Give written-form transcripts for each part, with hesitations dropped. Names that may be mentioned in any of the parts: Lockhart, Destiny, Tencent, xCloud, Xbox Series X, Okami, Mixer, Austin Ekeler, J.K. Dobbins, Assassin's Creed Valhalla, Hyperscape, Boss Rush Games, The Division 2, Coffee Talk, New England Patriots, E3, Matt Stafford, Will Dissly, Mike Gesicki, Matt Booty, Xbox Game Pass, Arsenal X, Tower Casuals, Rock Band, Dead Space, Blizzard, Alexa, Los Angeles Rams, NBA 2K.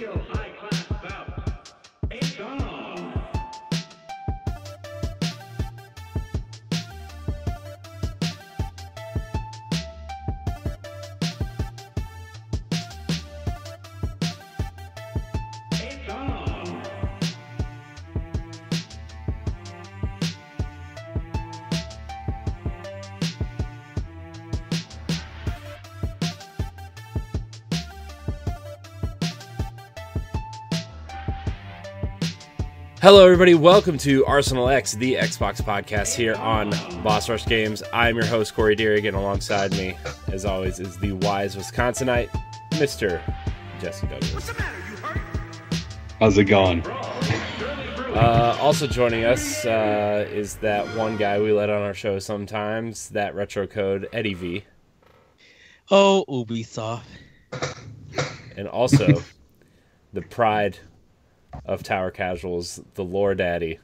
real high-class bout. It's on! Hello, everybody. Welcome to Arsenal X, the Xbox podcast here on Boss Rush Games. I'm your host, Corey Deary, and alongside me, as always, is the wise Wisconsinite, Mr. Jesse Douglas. What's the matter? You hurt? How's it going? Also joining us is that one guy we let on our show sometimes, that retro code, Eddie V. Oh, Ubisoft. And also, the pride of Tower Casuals, the lore daddy,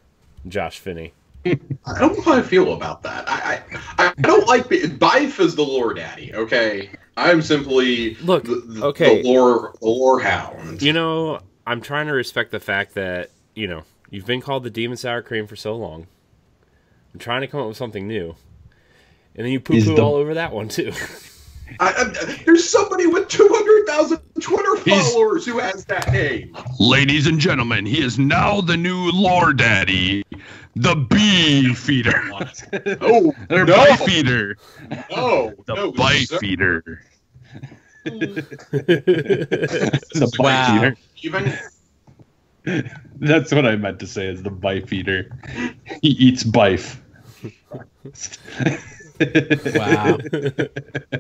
Josh Finney. I don't know how I feel about that. I don't like Bife is the lore daddy. Okay, I'm simply the lore hound. You know, I'm trying to respect the fact that you've been called the Demon Sour Cream for so long. I'm trying to come up with something new, and then you poo-poo all over that one too. There's somebody with 200,000 Twitter followers who has that name. Ladies and gentlemen, he is now the new lore daddy, the Beefeater. Oh, no. Bifeater. Oh, no, the Bifeater. The Bifeater. Wow. That's what I meant to say, is the Bifeater. He eats bife. Wow.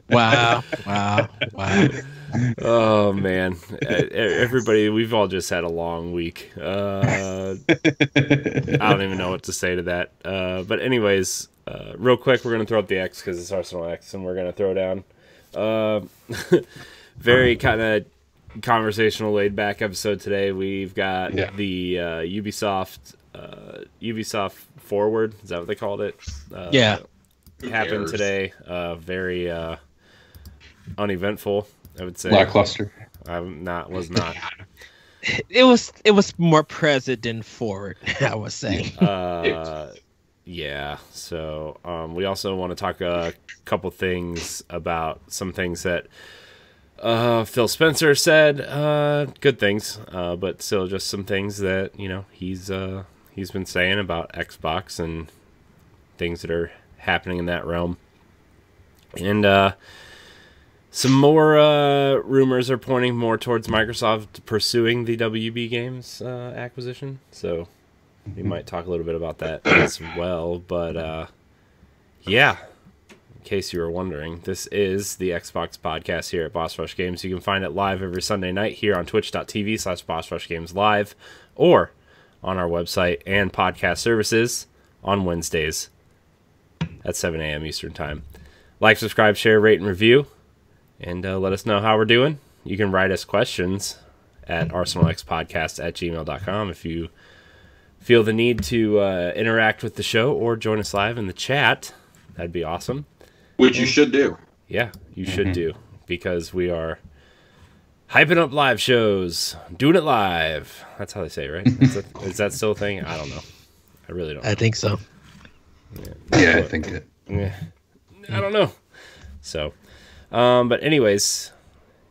Wow. Wow. Wow. Oh, man. Everybody, we've all just had a long week. I don't even know what to say to that. But anyways, real quick, we're going to throw up the X because it's Arsenal X, and we're going to throw down. Very kind of conversational, laid-back episode today. We've got the Ubisoft Forward. Is that what they called it? Yeah. Happened today. Very uneventful, I would say. Lackluster. Was not. It was more President Forward, I was saying. Yeah. So we also want to talk a couple things about some things that Phil Spencer said. Good things, but still just some things that he's been saying about Xbox and things that are happening in that realm, and some more rumors are pointing more towards Microsoft pursuing the WB Games acquisition, so we might talk a little bit about that as well. But yeah, in case you were wondering, this is the Xbox podcast here at Boss Rush Games. You can find it live every Sunday night here on twitch.tv/BossRushGamesLive or on our website and podcast services on Wednesdays at 7 a.m. Eastern Time. Like, subscribe, share, rate, and review. And let us know how we're doing. You can write us questions at arsenalxpodcast@gmail.com if you feel the need to interact with the show or join us live in the chat. That'd be awesome. Which you should do. Yeah, you should do. Because we are hyping up live shows. Doing it live. That's how they say it, right? Is that still a thing? I don't know. I really don't know. I think so. Yeah, I think it. Yeah. I don't know. So, but anyways,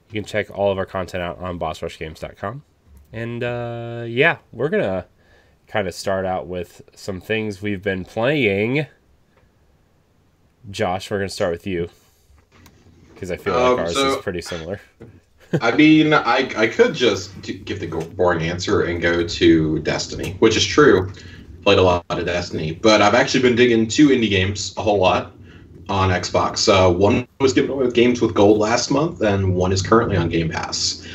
you can check all of our content out on bossrushgames.com. And, yeah, we're going to kind of start out with some things we've been playing. Josh, we're going to start with you, because I feel like ours is pretty similar. I mean, I could just give the boring answer and go to Destiny, which is true. Played a lot of Destiny, but I've actually been digging two indie games a whole lot on Xbox. One was given away with Games with Gold last month, and one is currently on Game Pass.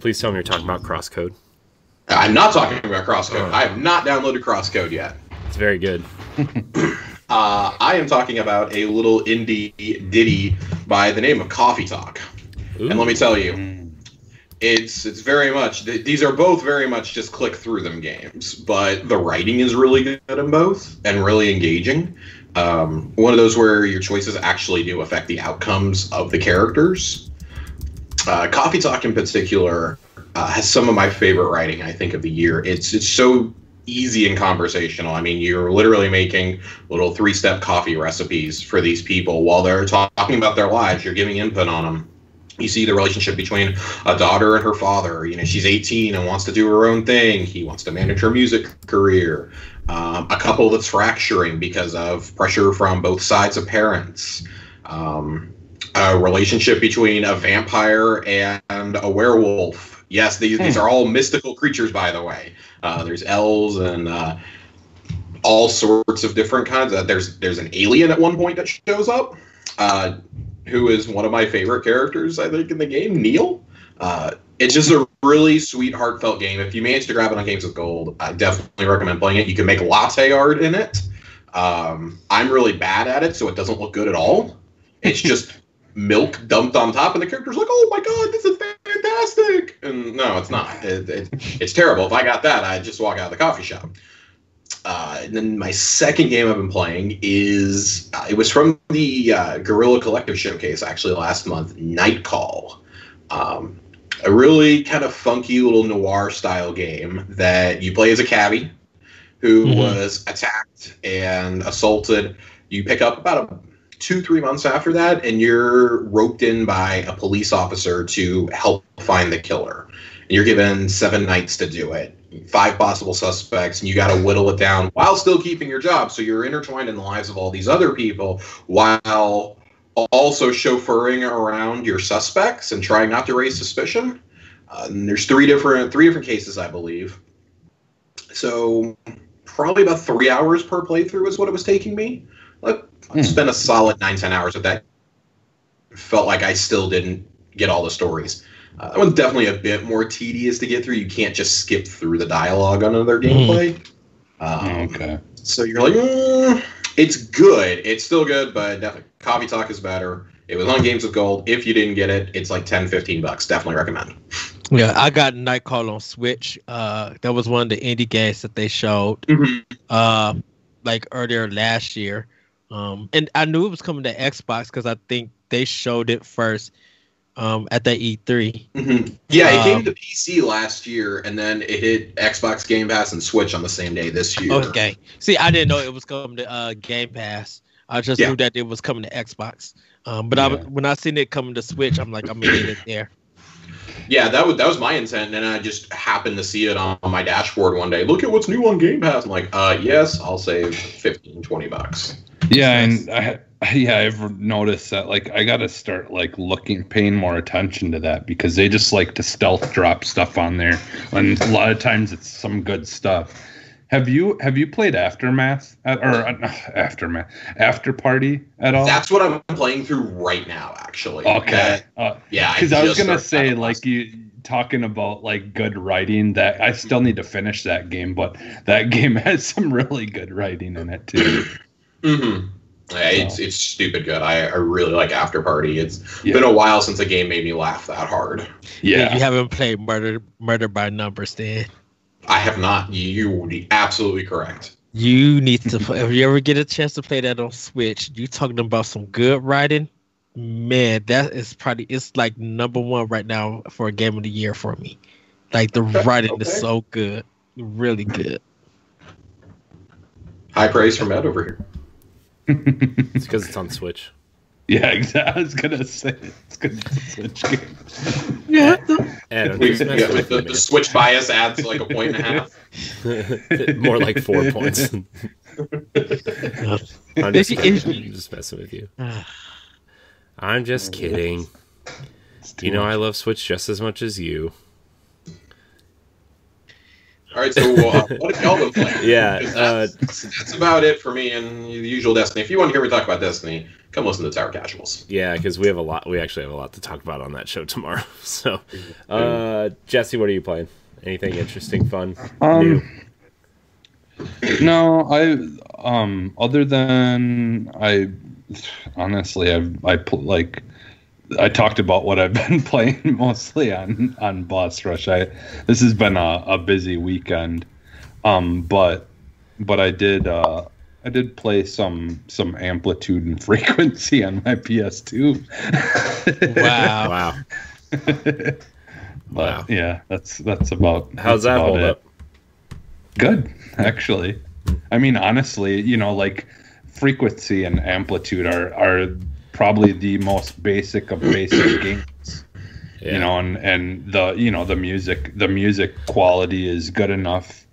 Please tell me you're talking about Crosscode. I'm not talking about Crosscode. I have not downloaded Crosscode yet. It's very good. I am talking about a little indie ditty by the name of Coffee Talk. Ooh. And let me tell you, It's very much, these are both very much just click through them games, but the writing is really good in both and really engaging. One of those where your choices actually do affect the outcomes of the characters. Coffee Talk in particular has some of my favorite writing, I think, of the year. It's so easy and conversational. I mean, you're literally making little three-step coffee recipes for these people while they're talking about their lives. You're giving input on them. You see the relationship between a daughter and her father. You know, she's 18 and wants to do her own thing. He wants to manage her music career. A couple that's fracturing because of pressure from both sides of parents. A relationship between a vampire and a werewolf. Yes, these are all mystical creatures, by the way. There's elves and all sorts of different kinds. There's an alien at one point that shows up, who is one of my favorite characters, I think, in the game, Neil. It's just a really sweet, heartfelt game. If you manage to grab it on Games with Gold, I definitely recommend playing it. You can make latte art in it. I'm really bad at it, so it doesn't look good at all. It's just milk dumped on top, and the character's like, oh my god, this is fantastic! And no, it's not. It's terrible. If I got that, I'd just walk out of the coffee shop. And then my second game I've been playing is, it was from the Guerrilla Collective Showcase, actually, last month, Night Call. A really kind of funky little noir-style game that you play as a cabbie who was attacked and assaulted. You pick up about 2-3 months after that, and you're roped in by a police officer to help find the killer. And you're given 7 nights to do it. 5 possible suspects, and you got to whittle it down while still keeping your job. So you're intertwined in the lives of all these other people while also chauffeuring around your suspects and trying not to raise suspicion. And there's three different cases, I believe. So probably about 3 hours per playthrough is what it was taking me. I spent a solid 9-10 hours with that. Felt like I still didn't get all the stories. That one's definitely a bit more tedious to get through. You can't just skip through the dialogue on another gameplay. Okay. So you're like, it's good. It's still good, but definitely Coffee Talk is better. It was on Games with Gold. If you didn't get it, it's like $10-15. Definitely recommend. Yeah, I got Night Call on Switch. That was one of the indie games that they showed like earlier last year. And I knew it was coming to Xbox because I think they showed it first. At that E3. Yeah, it came to PC last year, and then it hit Xbox Game Pass and Switch on the same day this year. Okay. See, I didn't know it was coming to Game Pass. I just knew that it was coming to Xbox. But when I seen it coming to Switch, I'm like, I'm going to get it there. Yeah, that was my intent, and I just happened to see it on my dashboard one day. Look at what's new on Game Pass. I'm like, yes, I'll save $15-20. Yeah, and I've noticed that, like, I got to start, like, paying more attention to that because they just like to stealth drop stuff on there, and a lot of times it's some good stuff. Have you played Afterparty at all? That's what I'm playing through right now, actually. Okay. Yeah, because I was gonna say, like, you talking about like good writing, that I still need to finish that game, but that game has some really good writing in it too. Yeah, it's stupid good. I really like Afterparty. It's been a while since a game made me laugh that hard. Yeah, you haven't played Murder by Numbers, Dan? I have not. You would be absolutely correct. You need to play. If you ever get a chance to play that on Switch, you talking about some good writing, man. That is probably it's like #1 right now for a game of the year for me. Like the writing is so good, really good. High praise from Ed over here. It's because it's on Switch. Yeah, exactly. I was gonna say it's because it's a Switch game. Yeah, the Switch bias adds like 1.5. More like 4 points. I'm just messing with you. I'm just kidding. You know I love Switch just as much as you. All right, so what have y'all been playing? Yeah, that's about it for me and the usual Destiny. If you want to hear me talk about Destiny, come listen to Tower Casuals. Yeah, because we have a lot. We actually have a lot to talk about on that show tomorrow. So, Jesse, what are you playing? Anything interesting, fun, new? No, other than I talked about what I've been playing mostly on Boss Rush. This has been a busy weekend, but I did play some Amplitude and Frequency on my PS2. Wow! But wow. Yeah, that's about. How's that hold up? Good, actually. I mean, honestly, you know, like Frequency and Amplitude are probably the most basic of basic games. Yeah. You know, and the, you know, the music quality is good enough,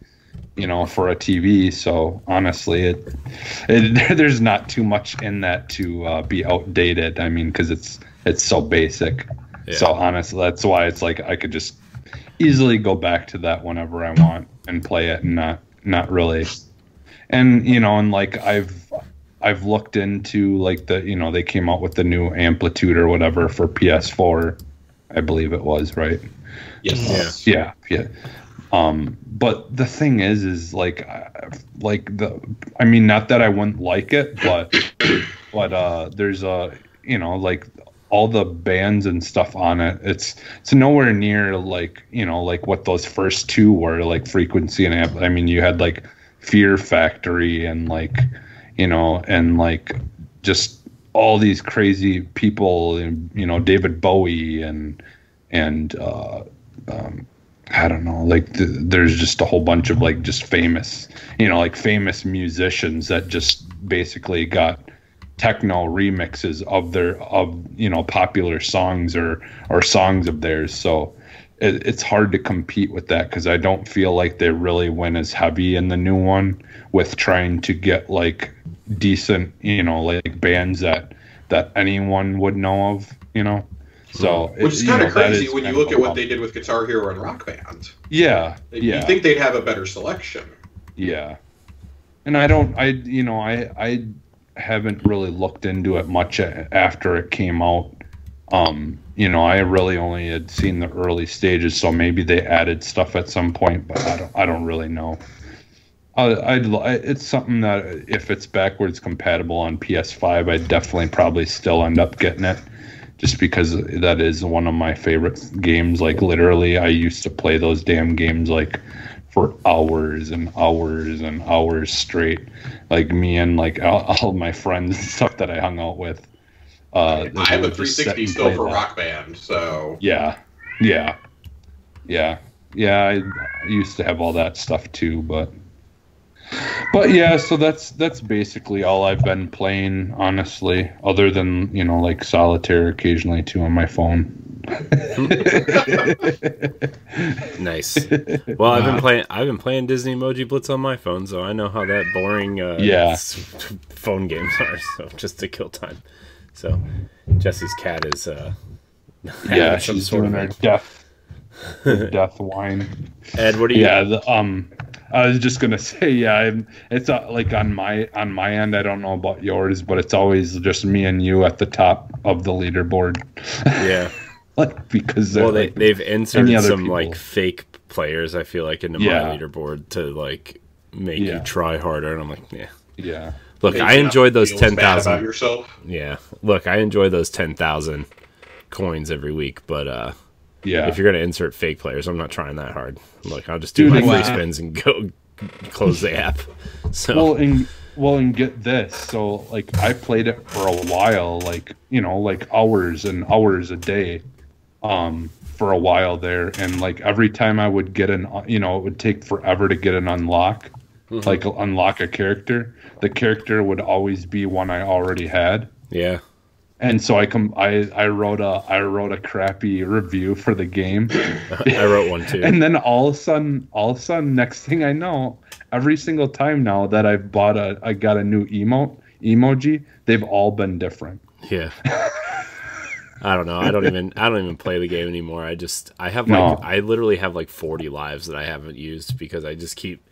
you know, for a TV. So honestly, there's not too much in that to be outdated. I mean, because it's so basic. Yeah. So honestly, that's why it's like I could just easily go back to that whenever I want and play it, and not really. And you know, and like I've looked into like the, you know, they came out with the new Amplitude or whatever for PS4, I believe it was, right? Yes. Yeah. But the thing is like the, I mean, not that I wouldn't like it, but there's a, you know, like, all the bands and stuff on it, it's nowhere near like, you know, like what those first two were, like Frequency and Amp. I mean, you had like Fear Factory and like, you know, and like just all these crazy people, and, you know, David Bowie and I don't know, like there's just a whole bunch of like just famous, you know, like famous musicians that just basically got techno remixes of you know, popular songs or songs of theirs. So it's hard to compete with that, because I don't feel like they really went as heavy in the new one with trying to get like decent, you know, like bands that anyone would know of, you know. So which is kind of crazy when you look at what they did with Guitar Hero and Rock Band. Yeah. You'd think they'd have a better selection. Yeah. And I haven't really looked into it much after it came out. You know, I really only had seen the early stages, so maybe they added stuff at some point, but I don't really know. It's something that if it's backwards compatible on PS5, I'd definitely probably still end up getting it, just because that is one of my favorite games. Like literally, I used to play those damn games like for hours and hours and hours straight, like me and like all my friends and stuff that I hung out with. I have a 360 still for Rock Band, so yeah. I used to have all that stuff too, but yeah. So that's basically all I've been playing, honestly. Other than, you know, like solitaire occasionally too on my phone. Nice. Well, I've been playing Disney Emoji Blitz on my phone, so I know how that boring phone games are. So just to kill time. So Jesse's cat is she's doing her death whine. Ed, what do you? Yeah, I was just gonna say, it's like on my end. I don't know about yours, but it's always just me and you at the top of the leaderboard. Yeah. Like, because they've inserted some people, like fake players, I feel like, into my leaderboard to like make you try harder, and I'm like, yeah. Look, I enjoyed those 10,000. Yeah, look, I enjoy those 10,000 coins every week, but if you're gonna insert fake players, I'm not trying that hard. Look, I'll just do my free spins and go close the app. So. Well, and get this. So, like, I played it for a while, like, you know, like hours and hours a day, for a while there. And like every time I would get an, you know, it would take forever to get an unlock, like unlock a character. The character would always be one I already had. Yeah. And so I wrote a crappy review for the game. I wrote one too. And then all of a sudden, next thing I know, every single time now that I've I got a new emoji, they've all been different. Yeah. I don't know. I don't even play the game anymore. I literally have like 40 lives that I haven't used, because I just keep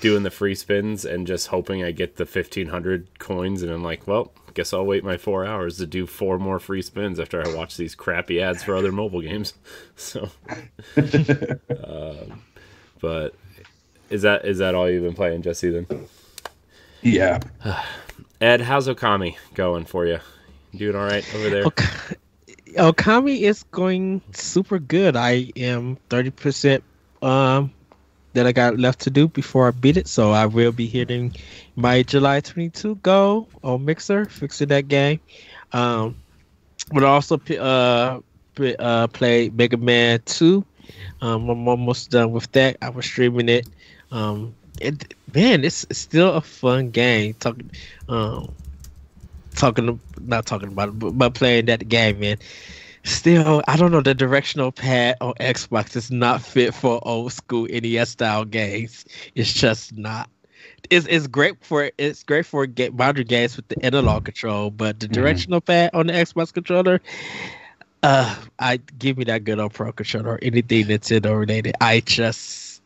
doing the free spins and just hoping I get the 1,500 coins, and I'm like, well, guess I'll wait my 4 hours to do 4 more free spins after I watch these crappy ads for other mobile games. So, but is that all you've been playing, Jesse? Then, yeah. Ed, how's Okami going for you? Doing all right over there? Okami is going super good. I am 30% that I got left to do before I beat it, so I will be hitting my July 22 goal on Mixer, fixing that game. But I also played Mega Man 2 I'm almost done with that. I was streaming it. Man, it's still a fun game. Not talking about it, but playing that game, man. Still, I don't know, the directional pad on Xbox is not fit for old school NES style games. It's just not. It's great for boundary games with the analog control, but the directional pad on the Xbox controller, I give me that good old Pro controller or anything Nintendo related. I just,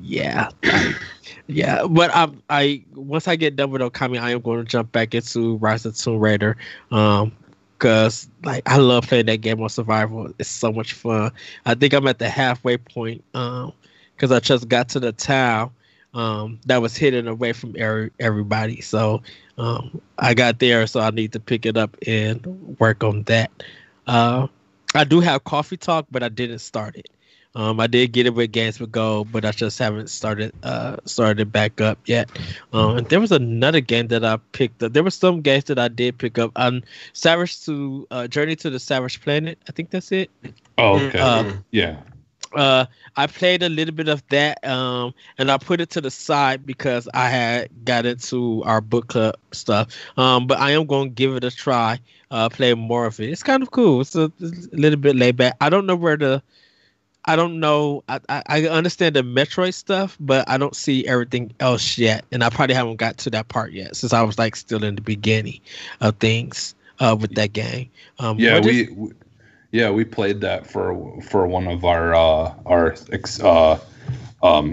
yeah. But I once I get done with Okami, I am going to jump back into Rise of Tomb Raider. Because I love playing that game on survival. It's so much fun. I think I'm at the halfway point because I just got to the town that was hidden away from everybody. So I got there, so I need to pick it up and work on that. I do have Coffee Talk, but I didn't start it. I did get it with Games with Gold, but I just haven't started it back up yet. And there was another game that I picked up. There were some games that I did pick up. Journey to the Savage Planet. I think that's it. Oh, okay. Yeah. I played a little bit of that, and I put it to the side because I had got into our book club stuff. But I am going to give it a try. Play more of it. It's kind of cool. It's a little bit laid back. I don't know. I understand the Metroid stuff, but I don't see everything else yet. And I probably haven't got to that part yet since I was still in the beginning of things with that game. We played that for one of our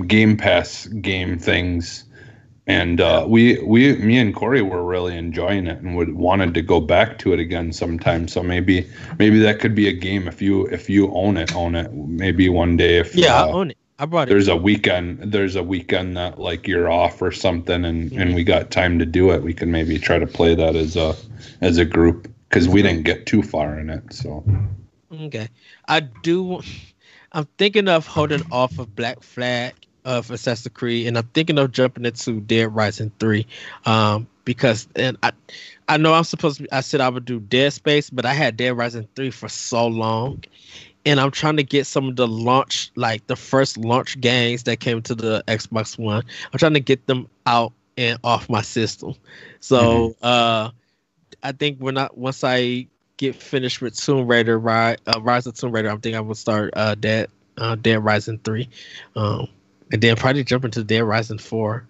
Game Pass game things. And me and Corey were really enjoying it and wanted to go back to it again sometime. So maybe that could be a game if you own it. Maybe one day I own it. I brought it. There's a weekend that you're off or something, and we got time to do it. We could maybe try to play that as a group because we didn't get too far in it. So okay, I'm thinking of holding off of Black Flag of Assassin's Creed, and I'm thinking of jumping into Dead Rising 3 because I know I'm supposed to be, I said I would do Dead Space, but I had Dead Rising 3 for so long, and I'm trying to get some of the launch, the first launch games that came to the Xbox One. I'm trying to get them out and off my system. So I think once I get finished with Tomb Raider, Rise of Tomb Raider, I think I will start Dead Rising 3. And then probably jump into Dead Rising 4.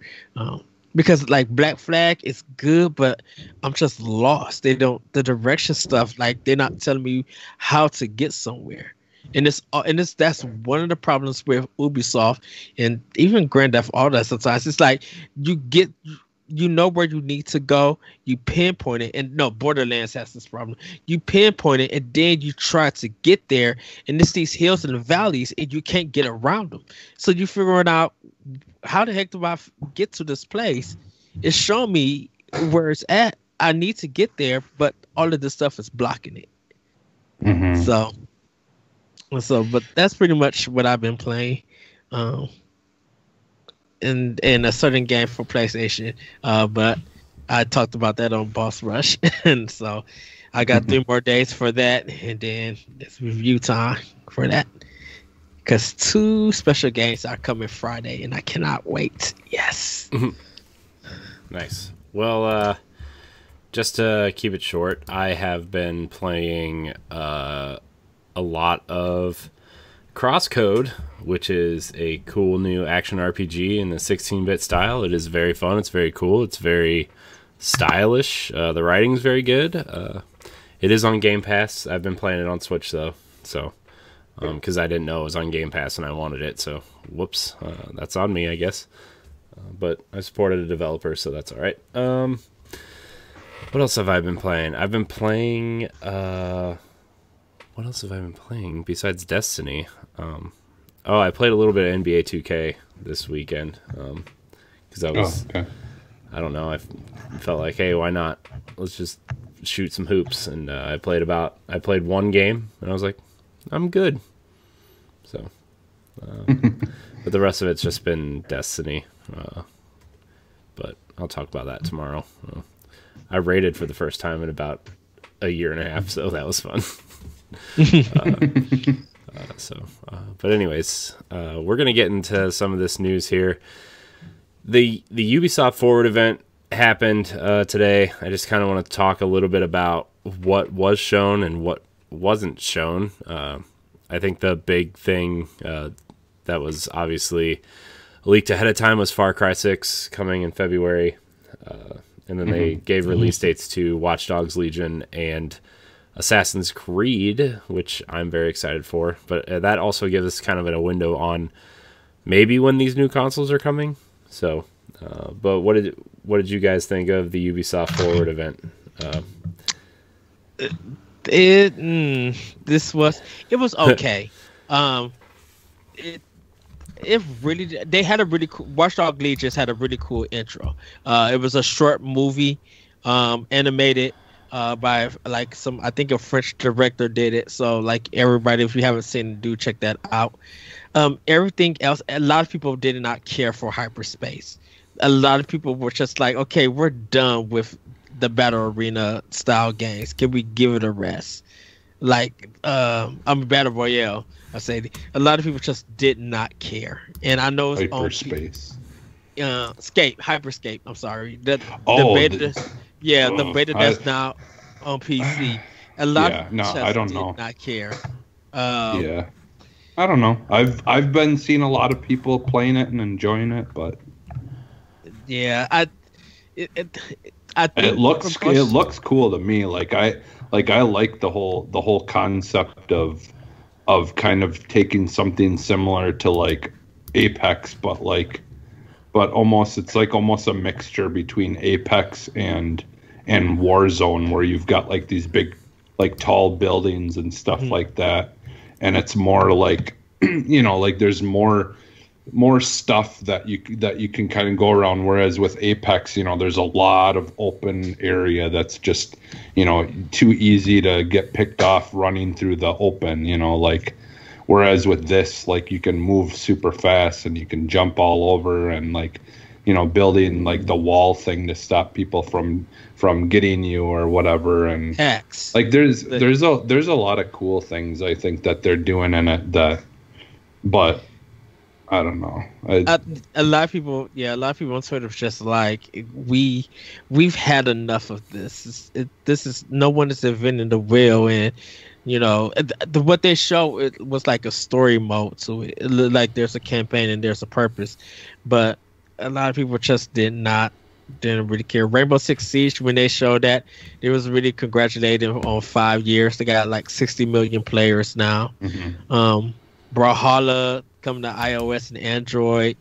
Because Black Flag is good, but I'm just lost. The direction stuff, they're not telling me how to get somewhere. And that's one of the problems with Ubisoft and even Grand Theft Auto sometimes. It's you know where you need to go, you pinpoint it, and no, Borderlands has this problem. You pinpoint it, and then you try to get there, and it's these hills and valleys, and you can't get around them. So you're figuring out, how the heck do I get to this place? It's showing me where it's at. I need to get there, but all of this stuff is blocking it. Mm-hmm. So, but that's pretty much what I've been playing. In a certain game for PlayStation, but I talked about that on Boss Rush, and so I got 3 more days for that, and then it's review time for that, because 2 special games are coming Friday, and I cannot wait. Yes. Nice. Well, just to keep it short, I have been playing a lot of Crosscode, which is a cool new action RPG in the 16-bit style. It is very fun. It's very cool. It's very stylish. The writing's very good. It is on Game Pass. I've been playing it on Switch, though, so because I didn't know it was on Game Pass and I wanted it. So, whoops. That's on me, I guess. But I supported a developer, so that's all right. What else have I been playing? I've been playing... what else have I been playing besides Destiny? I played a little bit of NBA 2K this weekend because I don't know. I felt like, hey, why not? Let's just shoot some hoops. And I played one game, and I was like, I'm good. So, but the rest of it's just been Destiny. But I'll talk about that tomorrow. I raided for the first time in about a year and a half, so that was fun. But anyways, we're going to get into some of this news here. The Ubisoft Forward event happened today. I just kind of want to talk a little bit about what was shown and what wasn't shown. I think the big thing that was obviously leaked ahead of time was Far Cry 6 coming in February. And then they gave release dates to Watch Dogs Legion and Assassin's Creed, which I'm very excited for. But that also gives us kind of a window on maybe when these new consoles are coming. So, but what did you guys think of the Ubisoft Forward event? It was okay. Watch Dogs Legion had a really cool intro. It was a short movie, animated by like I think a French director did it. So like everybody, if you haven't seen it, do check that out. Everything else, a lot of people did not care for hyperspace. A lot of people were just like, okay, we're done with the battle arena style games. Can we give it a rest? Like, battle royale. I say a lot of people just did not care, and I know it's hyperspace. Hyperscape. I'm sorry. The beta that's now on PC. A lot of people did not care. Yeah, I don't know. I've been seeing a lot of people playing it and enjoying it, but yeah, it looks cool to me. I like the whole concept of kind of taking something similar to like Apex, but almost it's almost a mixture between Apex and Warzone, where you've got like these big like tall buildings and stuff like that, and it's more like there's more stuff that you can kind of go around, whereas with Apex, there's a lot of open area that's just too easy to get picked off running through the open, whereas with this, you can move super fast and you can jump all over and building the wall thing to stop people from getting you or whatever. And X, there's a lot of cool things I think that they're doing in it, but I don't know. A lot of people on Twitter was just like, we've had enough of this. No one is inventing the wheel, and what they show, it was like a story mode, so it looked like there's a campaign and there's a purpose. But a lot of people just didn't really care. Rainbow Six Siege, when they showed that, it was really congratulated on 5 years. They got like 60 million players now. Brawlhalla coming to iOS and Android.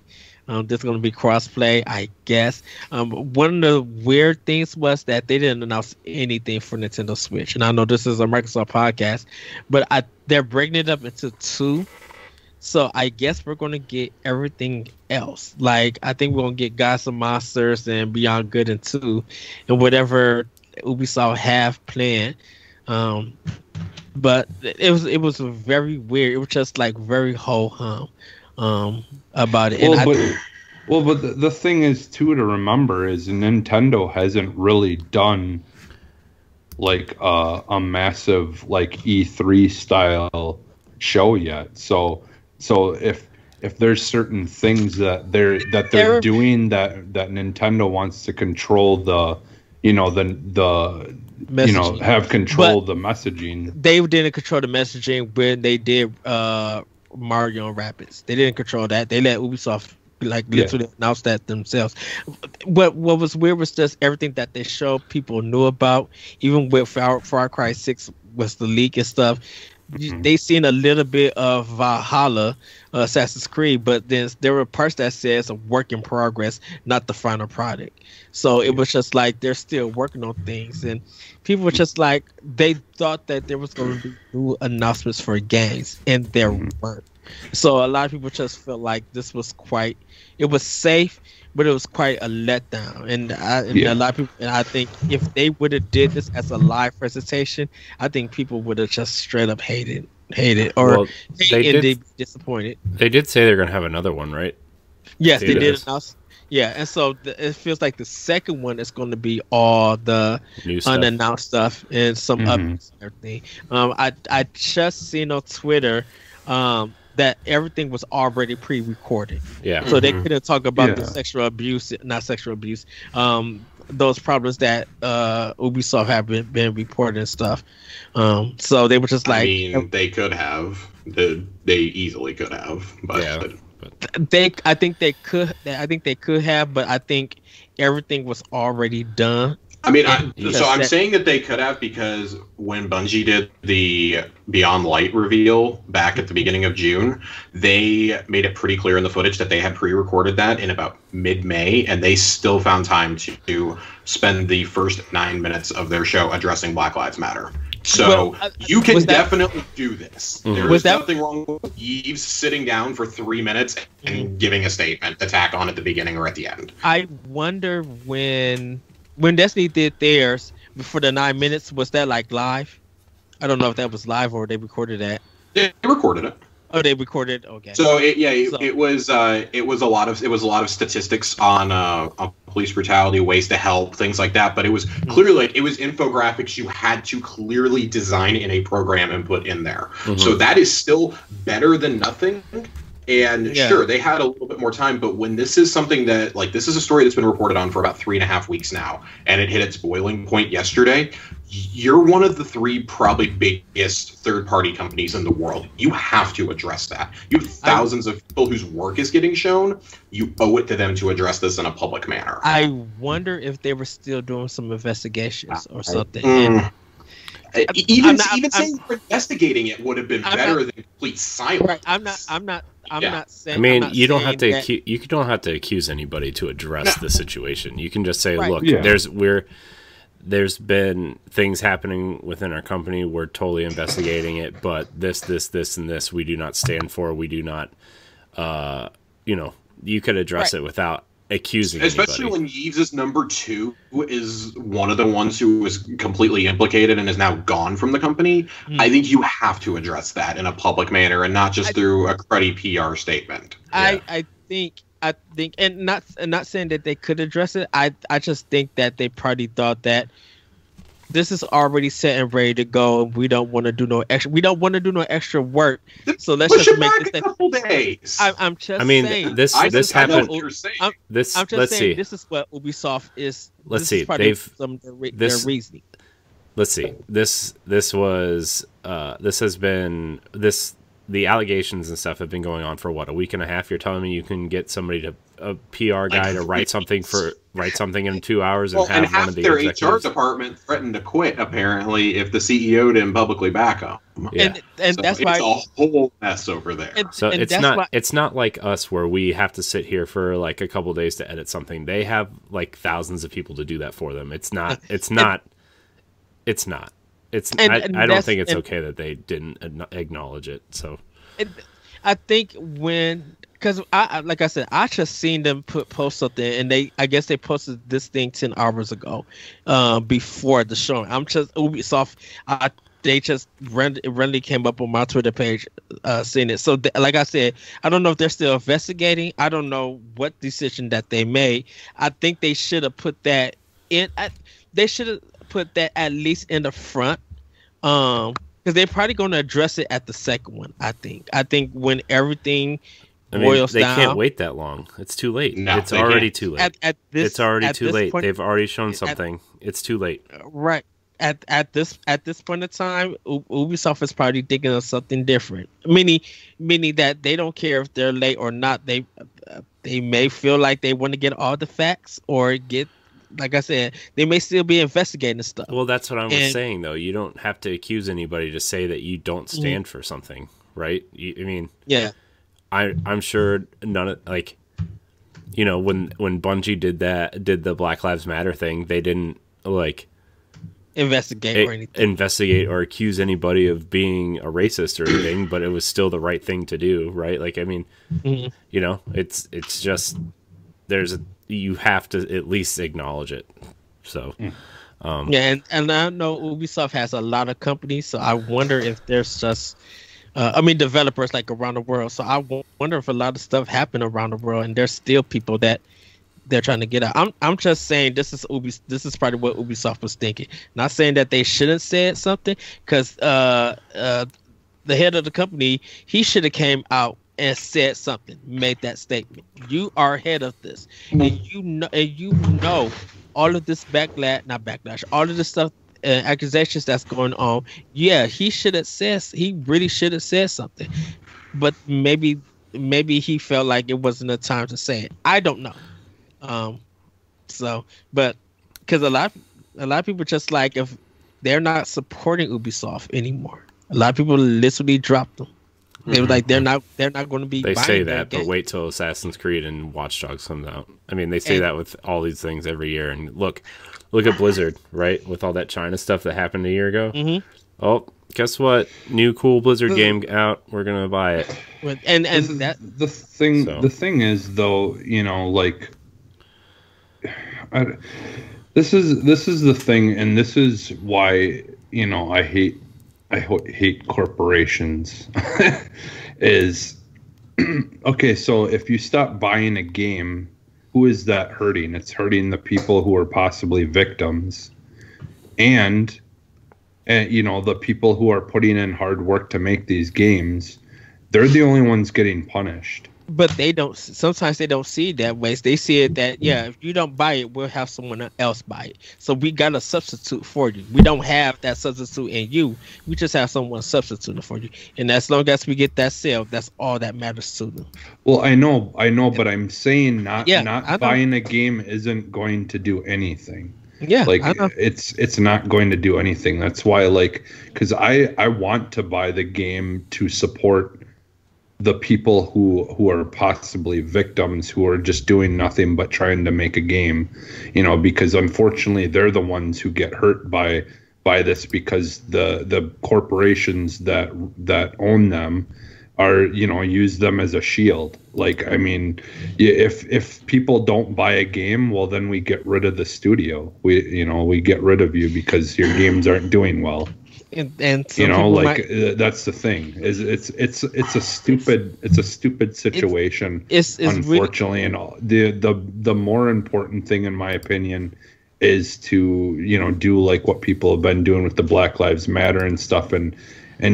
There's going to be crossplay, I guess. One of the weird things was that they didn't announce anything for Nintendo Switch. And I know this is a Microsoft podcast, but they're breaking it up into two. So I guess we're going to get everything else. Like, I think we're going to get Gods and Monsters and Beyond Good and 2 and whatever Ubisoft have planned. But it was very weird. It was just like very ho hum about it. But the thing is too to remember is Nintendo hasn't really done like a massive like E3 style show yet. So if there's certain things that they're doing that Nintendo wants to control the messaging. Have control the messaging. They didn't control the messaging when they did Mario and Rabbids. They didn't control that. They let Ubisoft literally announce that themselves. But what was weird was just everything that they showed, people knew about. Even with Far Cry 6 was the leak and stuff. They seen a little bit of Valhalla, Assassin's Creed, but then there were parts that says a work in progress, not the final product. So it was just like they're still working on things, and people were just like they thought that there was going to be new announcements for games, and there weren't. So a lot of people just felt like this was it was safe, but it was quite a letdown. And a lot of people, and I think if they would have did this as a live presentation, I think people would have just straight up hated or they'd be disappointed. They did say they're going to have another one, right? Yes, they did announce. Yeah, and so it feels like the second one is going to be all the unannounced stuff and some updates and everything. I just seen on Twitter that everything was already pre-recorded. Yeah. So they couldn't talk about the sexual abuse, not sexual abuse, those problems that Ubisoft have been reported and stuff. So they were just like... I mean, they could have. They easily could have. But, yeah. I think they could have, but I think everything was already done. I mean, I'm saying that they could have because when Bungie did the Beyond Light reveal back at the beginning of June, they made it pretty clear in the footage that they had pre-recorded that in about mid-May, and they still found time to spend the first 9 minutes of their show addressing Black Lives Matter. So you can definitely do this. Mm-hmm. There is nothing wrong with Yves sitting down for 3 minutes and giving a statement to tack on at the beginning or at the end. I wonder when Destiny did theirs for the 9 minutes, was that like live? I don't know if that was live or they recorded that. They recorded it. Oh, they recorded. Okay. So it was a lot of statistics on police brutality, ways to help, things like that. But it was clearly infographics you had to clearly design in a program and put in there. Mm-hmm. So that is still better than nothing. And sure, they had a little bit more time, but when this is something that, like, this is a story that's been reported on for about 3.5 weeks now, and it hit its boiling point yesterday, you're one of the three probably biggest third-party companies in the world. You have to address that. You have thousands of people whose work is getting shown. You owe it to them to address this in a public manner. I wonder if they were still doing some investigations or something. Even saying you're investigating it would have been better than complete silence. Right. I'm not saying. I mean, you don't have to. You don't have to accuse anybody to address the situation. You can just say, "Look, there's been things happening within our company. We're totally investigating it, but this, and this we do not stand for. We do not." You could address it without accusing especially anybody. When Yves' number two is one of the ones who was completely implicated and is now gone from the company. I think you have to address that in a public manner and not just through a cruddy PR statement. I think and not saying that they could address it. I just think that they probably thought that this is already set and ready to go. We don't want to do no extra. We don't want to do no extra work. So let's just make this a couple days. I'm just saying. This happened. I'm just saying. This is what Ubisoft is. Let's see. Their reasoning. Let's see. The allegations and stuff have been going on for what, a week and a half? You're telling me you can get somebody to a PR guy to write something in 2 hours and have one of the executives. Their HR department threatened to quit apparently if the CEO didn't publicly back up. Yeah. And that's why it's a whole mess over there. And it's not like us where we have to sit here for like a couple of days to edit something. They have like thousands of people to do that for them. It's not. I don't think it's okay that they didn't acknowledge it. So, I think like I said, I just seen them post something, and I guess they posted this thing 10 hours ago, before the show. Ubisoft. They just randomly came up on my Twitter page, seeing it. So, like I said, I don't know if they're still investigating. I don't know what decision that they made. I think they should have put that in. They should have put that at least in the front, because they're probably going to address it at the second one. I think when everything boils down, they can't wait that long. It's too late. No, it's already too late. It's already too late. They've already shown something. It's too late. Right at this point in time, Ubisoft is probably thinking of something different. Meaning that they don't care if they're late or not. They may feel like they want to get all the facts or get. Like I said, they may still be investigating stuff. Well, that's what I was saying, though. You don't have to accuse anybody to say that you don't stand for something, right? I'm sure none of, like, you know, when Bungie did the Black Lives Matter thing, they didn't like investigate or accuse anybody of being a racist or anything, but it was still the right thing to do, right? Like, I mean, you know, it's just there's a. You have to at least acknowledge it. So, and I know Ubisoft has a lot of companies, so I wonder if there's just, developers like around the world. So I wonder if a lot of stuff happened around the world, and there's still people that they're trying to get out. I'm just saying this is probably what Ubisoft was thinking. Not saying that they shouldn't say something, because the head of the company, he should have came out and said something, made that statement. You are ahead of this, and you know all of this backlash, all of this stuff, accusations that's going on. Yeah, he really should have said something, but maybe he felt like it wasn't a time to say it. I don't know. But because a lot of people just like, if they're not supporting Ubisoft anymore, a lot of people literally dropped them. They were like, they're not going to be. They say that, but wait till Assassin's Creed and Watch Dogs comes out. I mean, they say that with all these things every year. And look at Blizzard, right? With all that China stuff that happened a year ago. Mm-hmm. Oh, guess what? New cool Blizzard game out. We're gonna buy it. And that the thing. So. The thing is, though, you know, like, this is the thing, and this is why, you know, I hate corporations. Is okay. So if you stop buying a game, who is that hurting? It's hurting the people who are possibly victims, and you know, the people who are putting in hard work to make these games. They're the only ones getting punished. But they don't. Sometimes they don't see it that way. They see it that, yeah, if you don't buy it, we'll have someone else buy it. So we got a substitute for you. We don't have that substitute in you. We just have someone substituting for you. And as long as we get that sale, that's all that matters to them. Well, I know, but I'm saying not buying a game isn't going to do anything. Yeah, like it's not going to do anything. That's why, like, because I want to buy the game to support the people who are possibly victims, who are just doing nothing but trying to make a game, you know, because unfortunately they're the ones who get hurt by this, because the corporations that own them are, you know, use them as a shield. Like, I mean, if people don't buy a game, well, then we get rid of the studio. We get rid of you because your games aren't doing well. And you know, like, that's the thing. It's a stupid situation. It's unfortunately, and all the more important thing, in my opinion, is to, you know, do like what people have been doing with the Black Lives Matter and stuff, and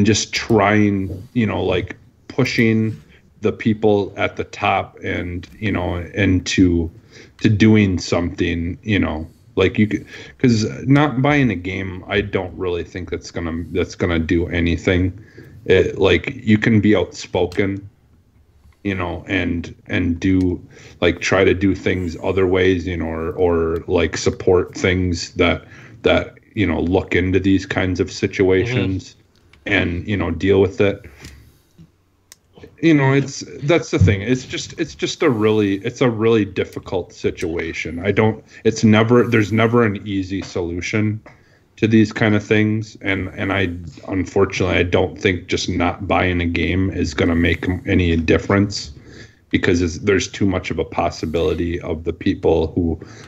just trying, you know, like, pushing the people at the top, and, you know, and to doing something, you know. Like, you could, because not buying a game, I don't really think that's gonna do anything. It, like, you can be outspoken, you know, and do, like, try to do things other ways, you know, or like support things that you know, look into these kinds of situations, mm-hmm. and, you know, deal with it. You know, that's the thing. It's just a really difficult situation. There's never an easy solution to these kind of things. And unfortunately, I don't think just not buying a game is going to make any difference, because there's too much of a possibility of the people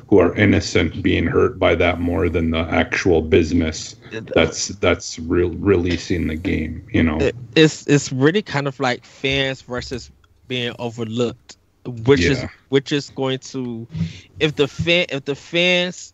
who are innocent being hurt by that more than the actual business that's releasing the game. You know, it's really kind of like fans versus being overlooked, which is going to, if the fans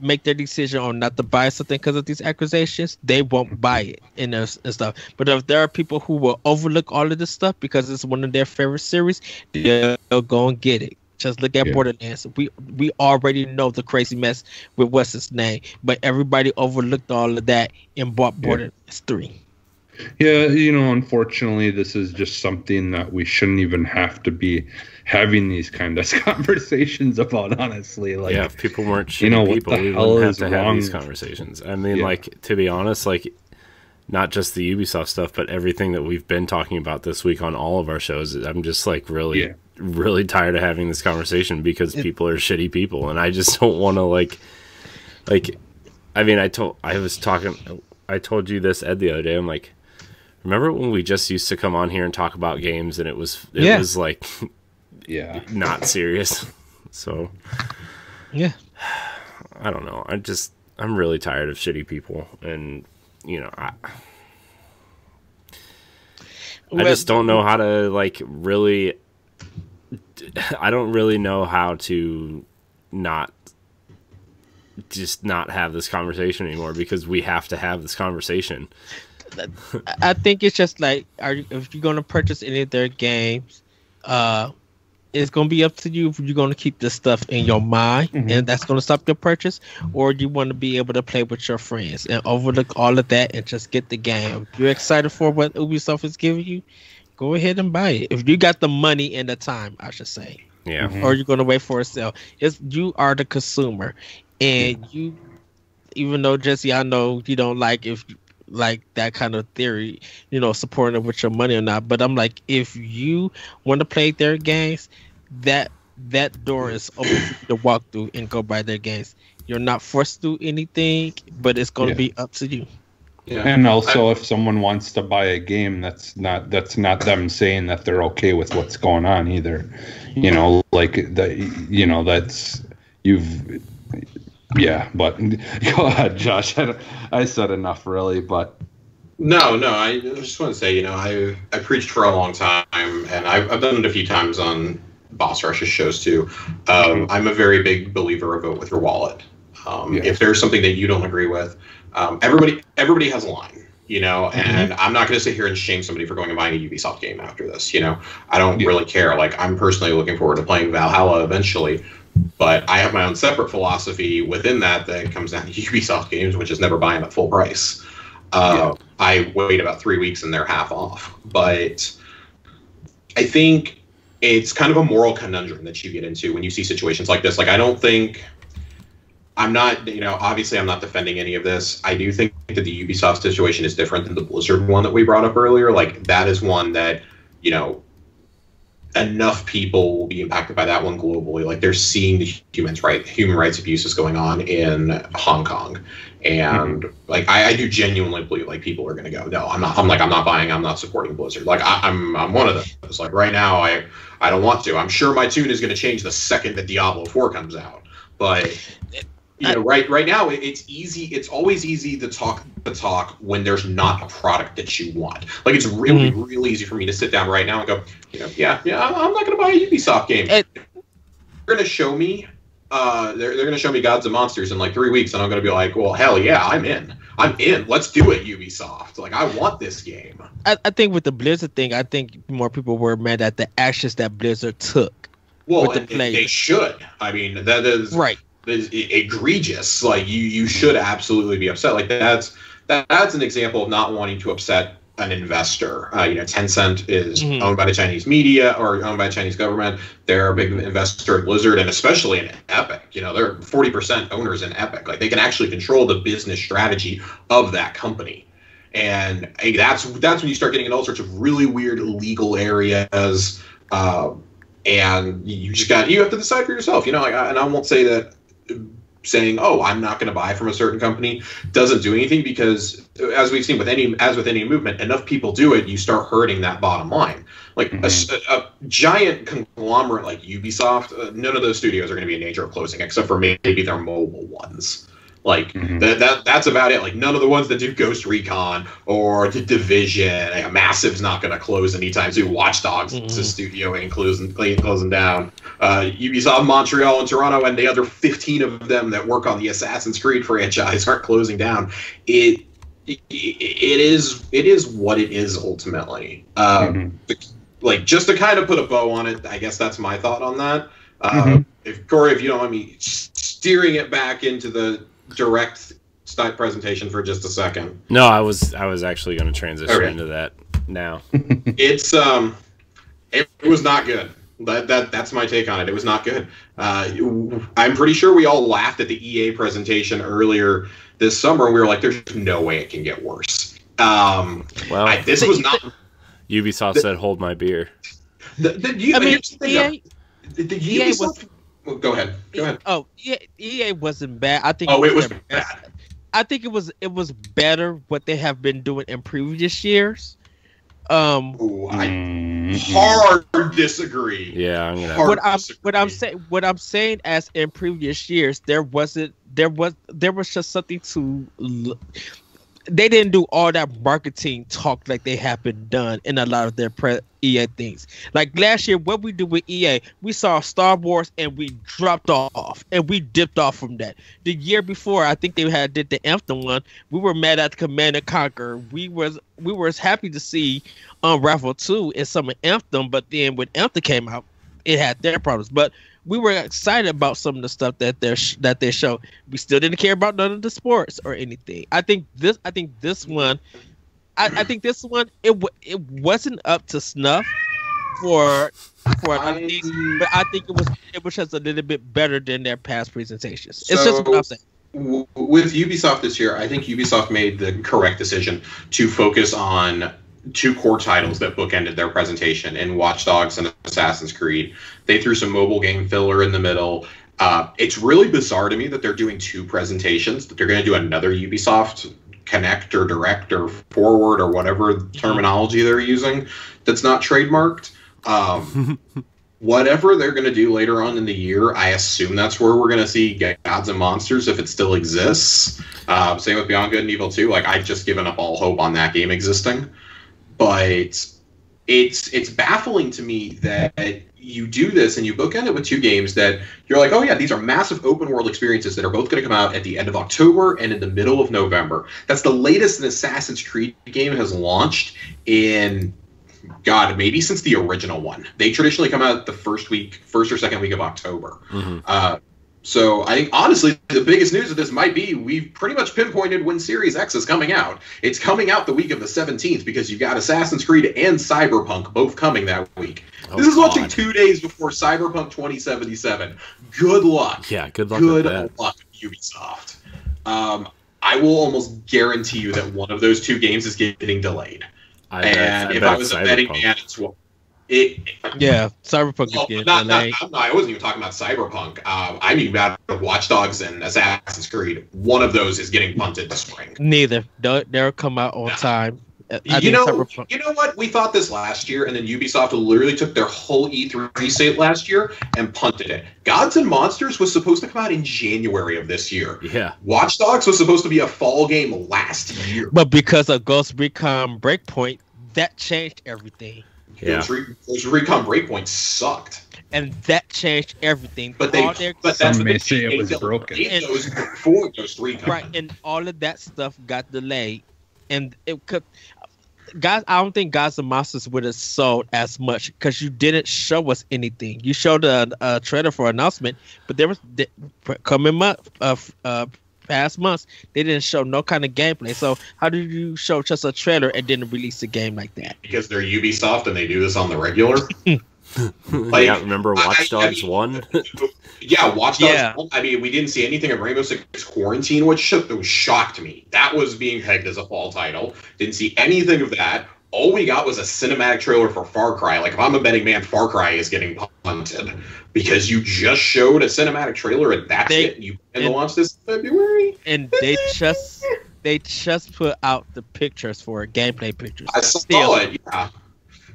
make their decision on not to buy something because of these accusations, they won't buy it and stuff. But if there are people who will overlook all of this stuff because it's one of their favorite series, they'll go and get it. Just look at Borderlands. We already know the crazy mess with what's his name, but everybody overlooked all of that and bought Borderlands 3. Yeah, you know, unfortunately, this is just something that we shouldn't even have to be having these kind of conversations about, honestly. Like, yeah, if people weren't shitty, you know, people, we wouldn't have to have these conversations. I mean, like, to be honest, like, not just the Ubisoft stuff, but everything that we've been talking about this week on all of our shows, I'm just, like, really tired of having this conversation, because people are shitty people, and I just don't want to, like, I mean, I told you this, Ed, the other day. I'm like, remember when we just used to come on here and talk about games, and it was like, yeah, not serious. So yeah, I don't know. I'm really tired of shitty people, and, you know, I just don't know how to, like, really. I don't really know how to not have this conversation anymore, because we have to have this conversation. I think it's just like, if you're going to purchase any of their games, it's going to be up to you if you're going to keep this stuff in your mind, mm-hmm. and that's going to stop your purchase, or you want to be able to play with your friends and overlook all of that and just get the game. If you're excited for what Ubisoft is giving you, go ahead and buy it. If you got the money and the time, I should say. Yeah. Mm-hmm. Or you're going to wait for a sale. You are the consumer. And you, even though, Jesse, I know you don't like that kind of theory, you know, supporting it with your money or not. But I'm like, if you want to play their games, that door is open for you to walk through and go buy their games. You're not forced to do anything, but it's going to be up to you. Yeah. And also, if someone wants to buy a game, that's not them saying that they're okay with what's going on either. You know, like that. You know, that's you've. Yeah, but go ahead, Josh. I said enough, really. But no, I just want to say, you know, I preached for a long time, and I've done it a few times on Boss Rush's shows too. I'm a very big believer of vote with your wallet. If there's something that you don't agree with, everybody has a line, you know. And I'm not going to sit here and shame somebody for going and buying a Ubisoft game after this. You know, I don't really care. Like, I'm personally looking forward to playing Valhalla eventually. But I have my own separate philosophy within that comes down to Ubisoft games, which is never buying at full price. I wait about 3 weeks and they're half off. But I think it's kind of a moral conundrum that you get into when you see situations like this. Like, I don't think... I'm not, you know, obviously I'm not defending any of this. I do think that the Ubisoft situation is different than the Blizzard one that we brought up earlier. Like, that is one that, you know... enough people will be impacted by that one globally. Like, they're seeing the human rights abuses going on in Hong Kong, and like I do genuinely believe like people are gonna go, no, I'm not. I'm like, I'm not buying. I'm not supporting Blizzard. Like I'm one of those. Like right now, I don't want to. I'm sure my tune is gonna change the second that Diablo 4 comes out. But you know, right now it's easy. It's always easy to talk the talk when there's not a product that you want. Like, it's really really easy for me to sit down right now and go, you know, I'm not going to buy a Ubisoft game. They're going to show me, they're going to show me Gods and Monsters in like 3 weeks, and I'm going to be like, well, hell yeah, I'm in. Let's do it, Ubisoft. Like, I want this game. I think with the Blizzard thing, I think more people were mad at the actions that Blizzard took. Well, and they should. I mean, that is right. Is egregious. Like, you should absolutely be upset. Like, that's an example of not wanting to upset an investor. You know, Tencent is owned by the Chinese media, or owned by the Chinese government. They're a big investor in Blizzard, and especially in Epic. You know, they're 40% owners in Epic. Like, they can actually control the business strategy of that company. And that's when you start getting in all sorts of really weird legal areas, and you have to decide for yourself. You know, like, and I won't say that. Saying, "Oh, I'm not going to buy from a certain company," doesn't do anything, because, as we've seen with any movement, enough people do it, you start hurting that bottom line. Like a giant conglomerate like Ubisoft, none of those studios are going to be in danger of closing, except for maybe their mobile ones. Like that's about it. Like, none of the ones that do Ghost Recon or The Division, like, Massive's not going to close anytime soon. Watch Dogs, the studio ain't closing down. Ubisoft Montreal and Toronto and the other 15 of them that work on the Assassin's Creed franchise aren't closing down. It is what it is ultimately. Like, just to kind of put a bow on it, I guess that's my thought on that. If Corey, if you don't mind me steering it back into the direct style presentation for just a second. No, I was actually going to transition into that now. It's it was not good. That's my take on it. It was not good. I'm pretty sure we all laughed at the EA presentation earlier this summer. We were like, "There's no way it can get worse." Well, this was not. Ubisoft said, "Hold my beer." Ubisoft. Well, go ahead. Oh, EA wasn't bad. I think. Oh, it was bad. I think it was better what they have been doing in previous years. I hard disagree. Yeah, I'm gonna. What I'm saying, as in previous years, there was just something to they didn't do all that marketing talk like they have been done in a lot of their EA things. Like last year, what we did with EA, we saw Star Wars and we dropped off and we dipped off from that. The year before, I think they had did the Anthem one. We were mad at Command and Conquer. We were happy to see Unravel 2 and some of Anthem, but then when Anthem came out, it had their problems. But we were excited about some of the stuff that they showed. We still didn't care about none of the sports or anything. I think this one. It wasn't up to snuff for a lot of these, but I think it was just a little bit better than their past presentations. It's so, just what I'm saying. With Ubisoft this year, I think Ubisoft made the correct decision to focus on two core titles that bookended their presentation in Watch Dogs and Assassin's Creed. They threw some mobile game filler in the middle. It's really bizarre to me that they're doing two presentations, that they're going to do another Ubisoft Connect or Direct or Forward or whatever terminology they're using that's not trademarked. Whatever they're going to do later on in the year, I assume that's where we're going to see Gods and Monsters if it still exists. Same with Beyond Good and Evil 2. Like, I've just given up all hope on that game existing. But it's baffling to me that you do this and you bookend it with two games that you're like, oh yeah, these are massive open world experiences that are both going to come out at the end of October and in the middle of November. That's the latest an Assassin's Creed game has launched in, God, maybe since the original one. They traditionally come out the first or second week of October. Mm-hmm. So I think, honestly, the biggest news of this might be we've pretty much pinpointed when Series X is coming out. It's coming out the week of the 17th because you've got Assassin's Creed and Cyberpunk both coming that week. Oh, this is launching 2 days before Cyberpunk 2077. Good luck. Yeah, good luck. Good luck, Ubisoft. I will almost guarantee you that one of those two games is getting delayed. If I was a betting man, it's what. Cyberpunk. I wasn't even talking about Cyberpunk. I mean, about Watch Dogs and Assassin's Creed. One of those is getting punted to spring. Neither. They'll come out on time. You know what? We thought this last year, and then Ubisoft literally took their whole E3 slate last year and punted it. Gods and Monsters was supposed to come out in January of this year. Yeah. Watch Dogs was supposed to be a fall game last year. But because of Ghost Recon Breakpoint, that changed everything. Yeah. Those Recon Breakpoint sucked, and that changed everything. But that's what they say, it was broken. Right, and all of that stuff got delayed, and it could. Guys, I don't think Gods and Monsters would have sold as much because you didn't show us anything. You showed a trailer for announcement, but there was past months they didn't show no kind of gameplay, so how do you show just a trailer and then release a game like that? Because they're Ubisoft and they do this on the regular. Like, yeah, remember Watch Dogs 1? Yeah, Watch Dogs 1. I mean, we didn't see anything of Rainbow Six Quarantine, which shocked me. That was being pegged as a fall title. Didn't see anything of that. All we got was a cinematic trailer for Far Cry. Like, if I'm a betting man, Far Cry is getting punted because you just showed a cinematic trailer and that's it. You plan to launch this in February, and they just put out the pictures for it, gameplay pictures. I saw it.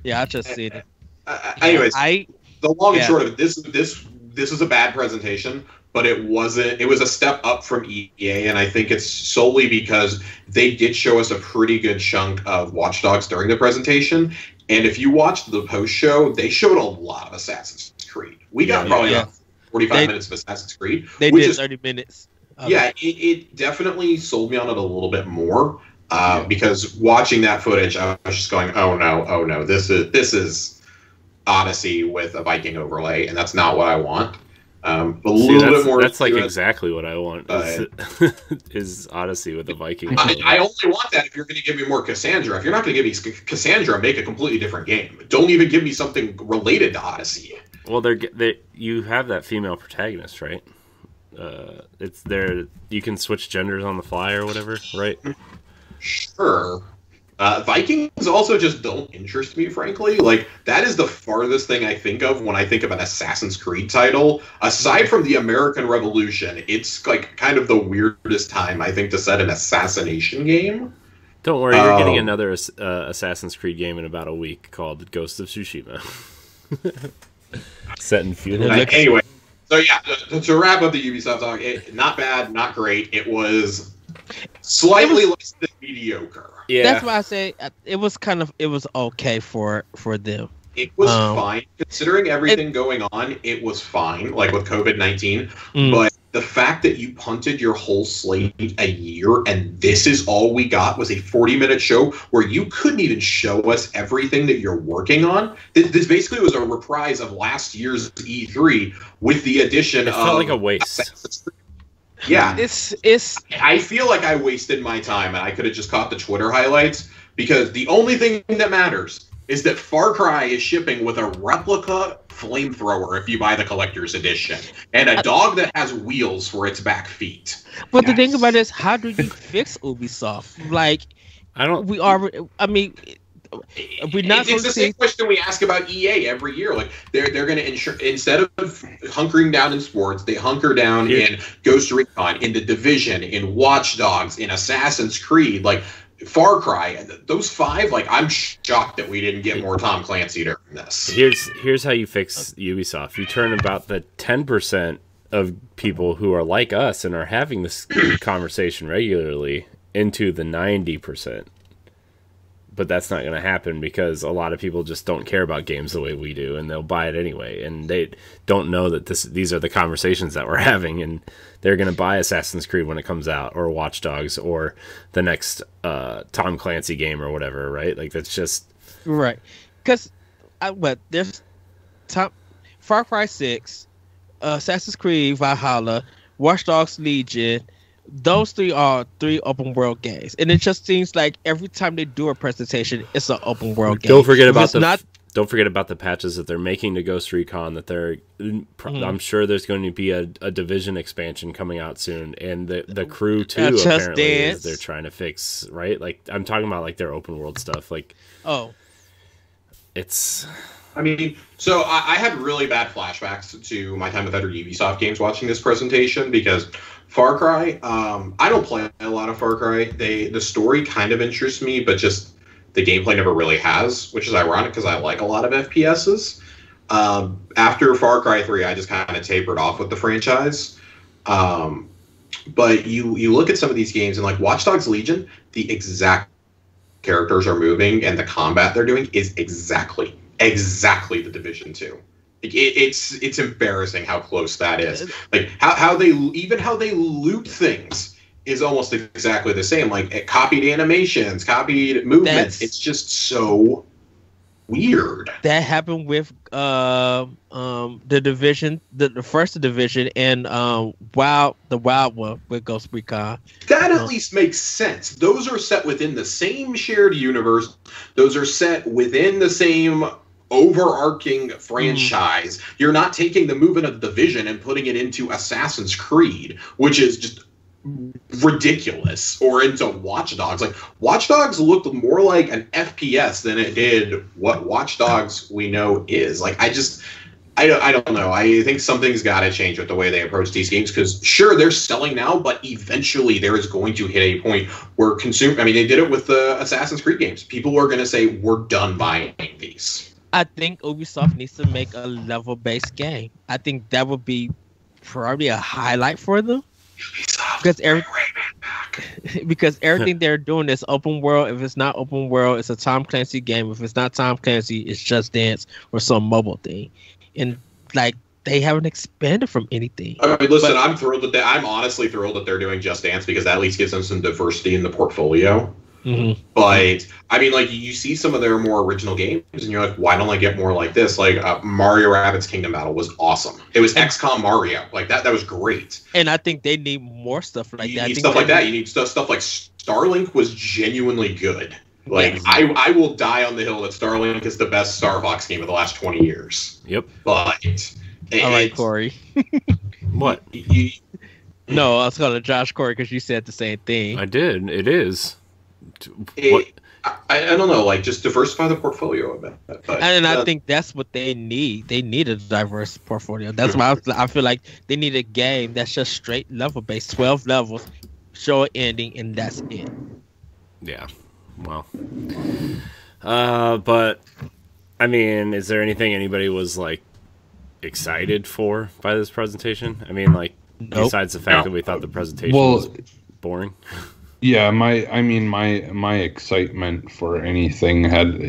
Yeah, I just see it. Anyways, the long and short of it, this is a bad presentation. But it wasn't. It was a step up from EA, and I think it's solely because they did show us a pretty good chunk of Watch Dogs during the presentation. And if you watched the post show, they showed a lot of Assassin's Creed. We got probably 45 minutes of Assassin's Creed. They did 30 minutes. It definitely sold me on it a little bit more because watching that footage, I was just going, "Oh no, this is Odyssey with a Viking overlay, and that's not what I want." A little bit more. That's like exactly what I want. Is Odyssey with the Viking? I only want that if you're going to give me more Cassandra. If you're not going to give me Cassandra, make a completely different game. Don't even give me something related to Odyssey. Well, you have that female protagonist, right? It's there. You can switch genders on the fly or whatever, right? Sure. Vikings also just don't interest me, frankly. Like, that is the farthest thing I think of when I think of an Assassin's Creed title. Aside from the American Revolution, it's, like, kind of the weirdest time, I think, to set an assassination game. Don't worry, you're getting another Assassin's Creed game in about a week called Ghost of Tsushima. Set in feudal. Anyway, so yeah, to wrap up the Ubisoft talk, not bad, not great. It was Slightly less than mediocre. Yeah, that's why I say it was kind of okay for them. It was fine considering everything going on. It was fine, like with COVID-19. But the fact that you punted your whole slate a year and this is all we got was a 40-minute show where you couldn't even show us everything that you're working on. This basically was a reprise of last year's E3 with the addition of... It felt like a waste. Yeah. I feel like I wasted my time and I could have just caught the Twitter highlights because the only thing that matters is that Far Cry is shipping with a replica flamethrower if you buy the collector's edition, and a dog that has wheels for its back feet. But the thing about it is, how do you fix Ubisoft? Like, I don't. We are. I mean, we're not. It's the same question we ask about EA every year. Like, they're going to ensure instead of hunkering down in sports, they hunker down in Ghost Recon, in The Division, in Watch Dogs, in Assassin's Creed, like Far Cry, and those five, like, I'm shocked that we didn't get more Tom Clancy during this. Here's how you fix Ubisoft. You turn about the 10% of people who are like us and are having this conversation regularly into the 90%. But that's not going to happen because a lot of people just don't care about games the way we do, and they'll buy it anyway. And they don't know that these are the conversations that we're having, and they're going to buy Assassin's Creed when it comes out, or Watch Dogs, or the next Tom Clancy game or whatever, right? Like, that's just... Right. Because there's Far Cry 6, Assassin's Creed Valhalla, Watch Dogs Legion... Those three are three open world games, and it just seems like every time they do a presentation, it's an open world game. Don't forget about Don't forget about the patches that they're making to Ghost Recon. That they're, I'm sure there's going to be a Division expansion coming out soon, and the Crew too. Apparently, they're trying to fix, right? Like, I'm talking about like their open world stuff. Like, I mean, so I had really bad flashbacks to my time with other Ubisoft games watching this presentation because Far Cry, I don't play a lot of Far Cry. The story kind of interests me, but just the gameplay never really has, which is ironic because I like a lot of FPSs. After Far Cry 3, I just kind of tapered off with the franchise. But you look at some of these games, and like Watch Dogs Legion, the exact characters are moving and the combat they're doing is exactly the Division 2. It's embarrassing how close that is. Like how they loot things is almost exactly the same. Like it copied animations, copied movements. It's just so weird. That happened with the Division, the first Division, and Wild One with Ghost Recon. That at least makes sense. Those are set within the same shared universe. Those are set within the same overarching franchise. You're not taking the movement of Division and putting it into Assassin's Creed, which is just ridiculous, or into Watch Dogs. Like, Watch Dogs looked more like an FPS than it did what Watch Dogs we know is. Like, I don't know. I think something's got to change with the way they approach these games because, sure, they're selling now, but eventually there is going to hit a point where I mean, they did it with the Assassin's Creed games. People are going to say, we're done buying these. I think Ubisoft needs to make a level-based game. I think that would be probably a highlight for them. Ubisoft, because everything they're doing is open world. If it's not open world, it's a Tom Clancy game. If it's not Tom Clancy, it's Just Dance or some mobile thing. And like, they haven't expanded from anything. I mean, listen, I'm thrilled that I'm honestly thrilled that they're doing Just Dance because that at least gives them some diversity in the portfolio. But I mean, like, you see some of their more original games and you're like, why don't I get more like this? Like Mario Rabbids Kingdom Battle was awesome. It was XCOM Mario. Like that was great. And I think they need more stuff like that. You need stuff like Starlink was genuinely good. Like I will die on the hill that Starlink is the best Star Fox game of the last 20 years. Yep. But all right, Corey. What? No, I was calling Josh Corey because you said the same thing. I did. It is. I don't know, like, just diversify the portfolio a bit. And I think that's what they need. They need a diverse portfolio. That's why I feel like they need a game that's just straight level based, 12 levels, show an ending, and that's it. Yeah. Well. But I mean, is there anything anybody was like excited for by this presentation? I mean, like, besides the fact that we thought the presentation was boring. Yeah, my excitement for anything had,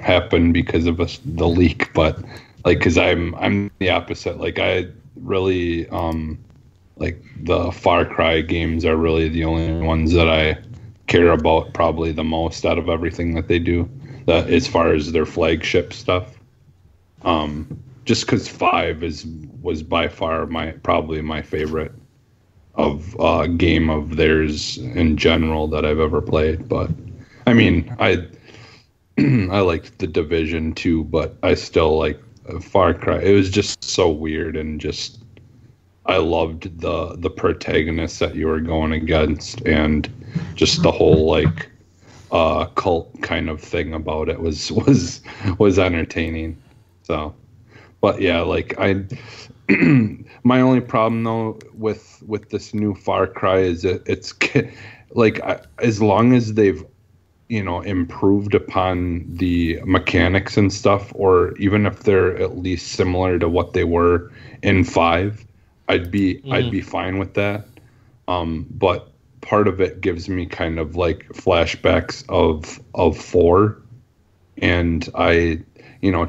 happened because of the leak, but because I'm the opposite. I really the Far Cry games are really the only ones that I care about probably the most out of everything that they do, that as far as their flagship stuff. Just because 5 was by far probably my favorite of game of theirs in general that I've ever played. But I mean, I liked the Division too, but I still like Far Cry. It was just so weird, and just I loved the protagonist that you were going against, and just the whole cult kind of thing about it was entertaining. So, but yeah, my only problem though with this new Far Cry is it's as long as they've improved upon the mechanics and stuff, or even if they're at least similar to what they were in 5, I'd be fine with that. But part of it gives me kind of flashbacks of 4, and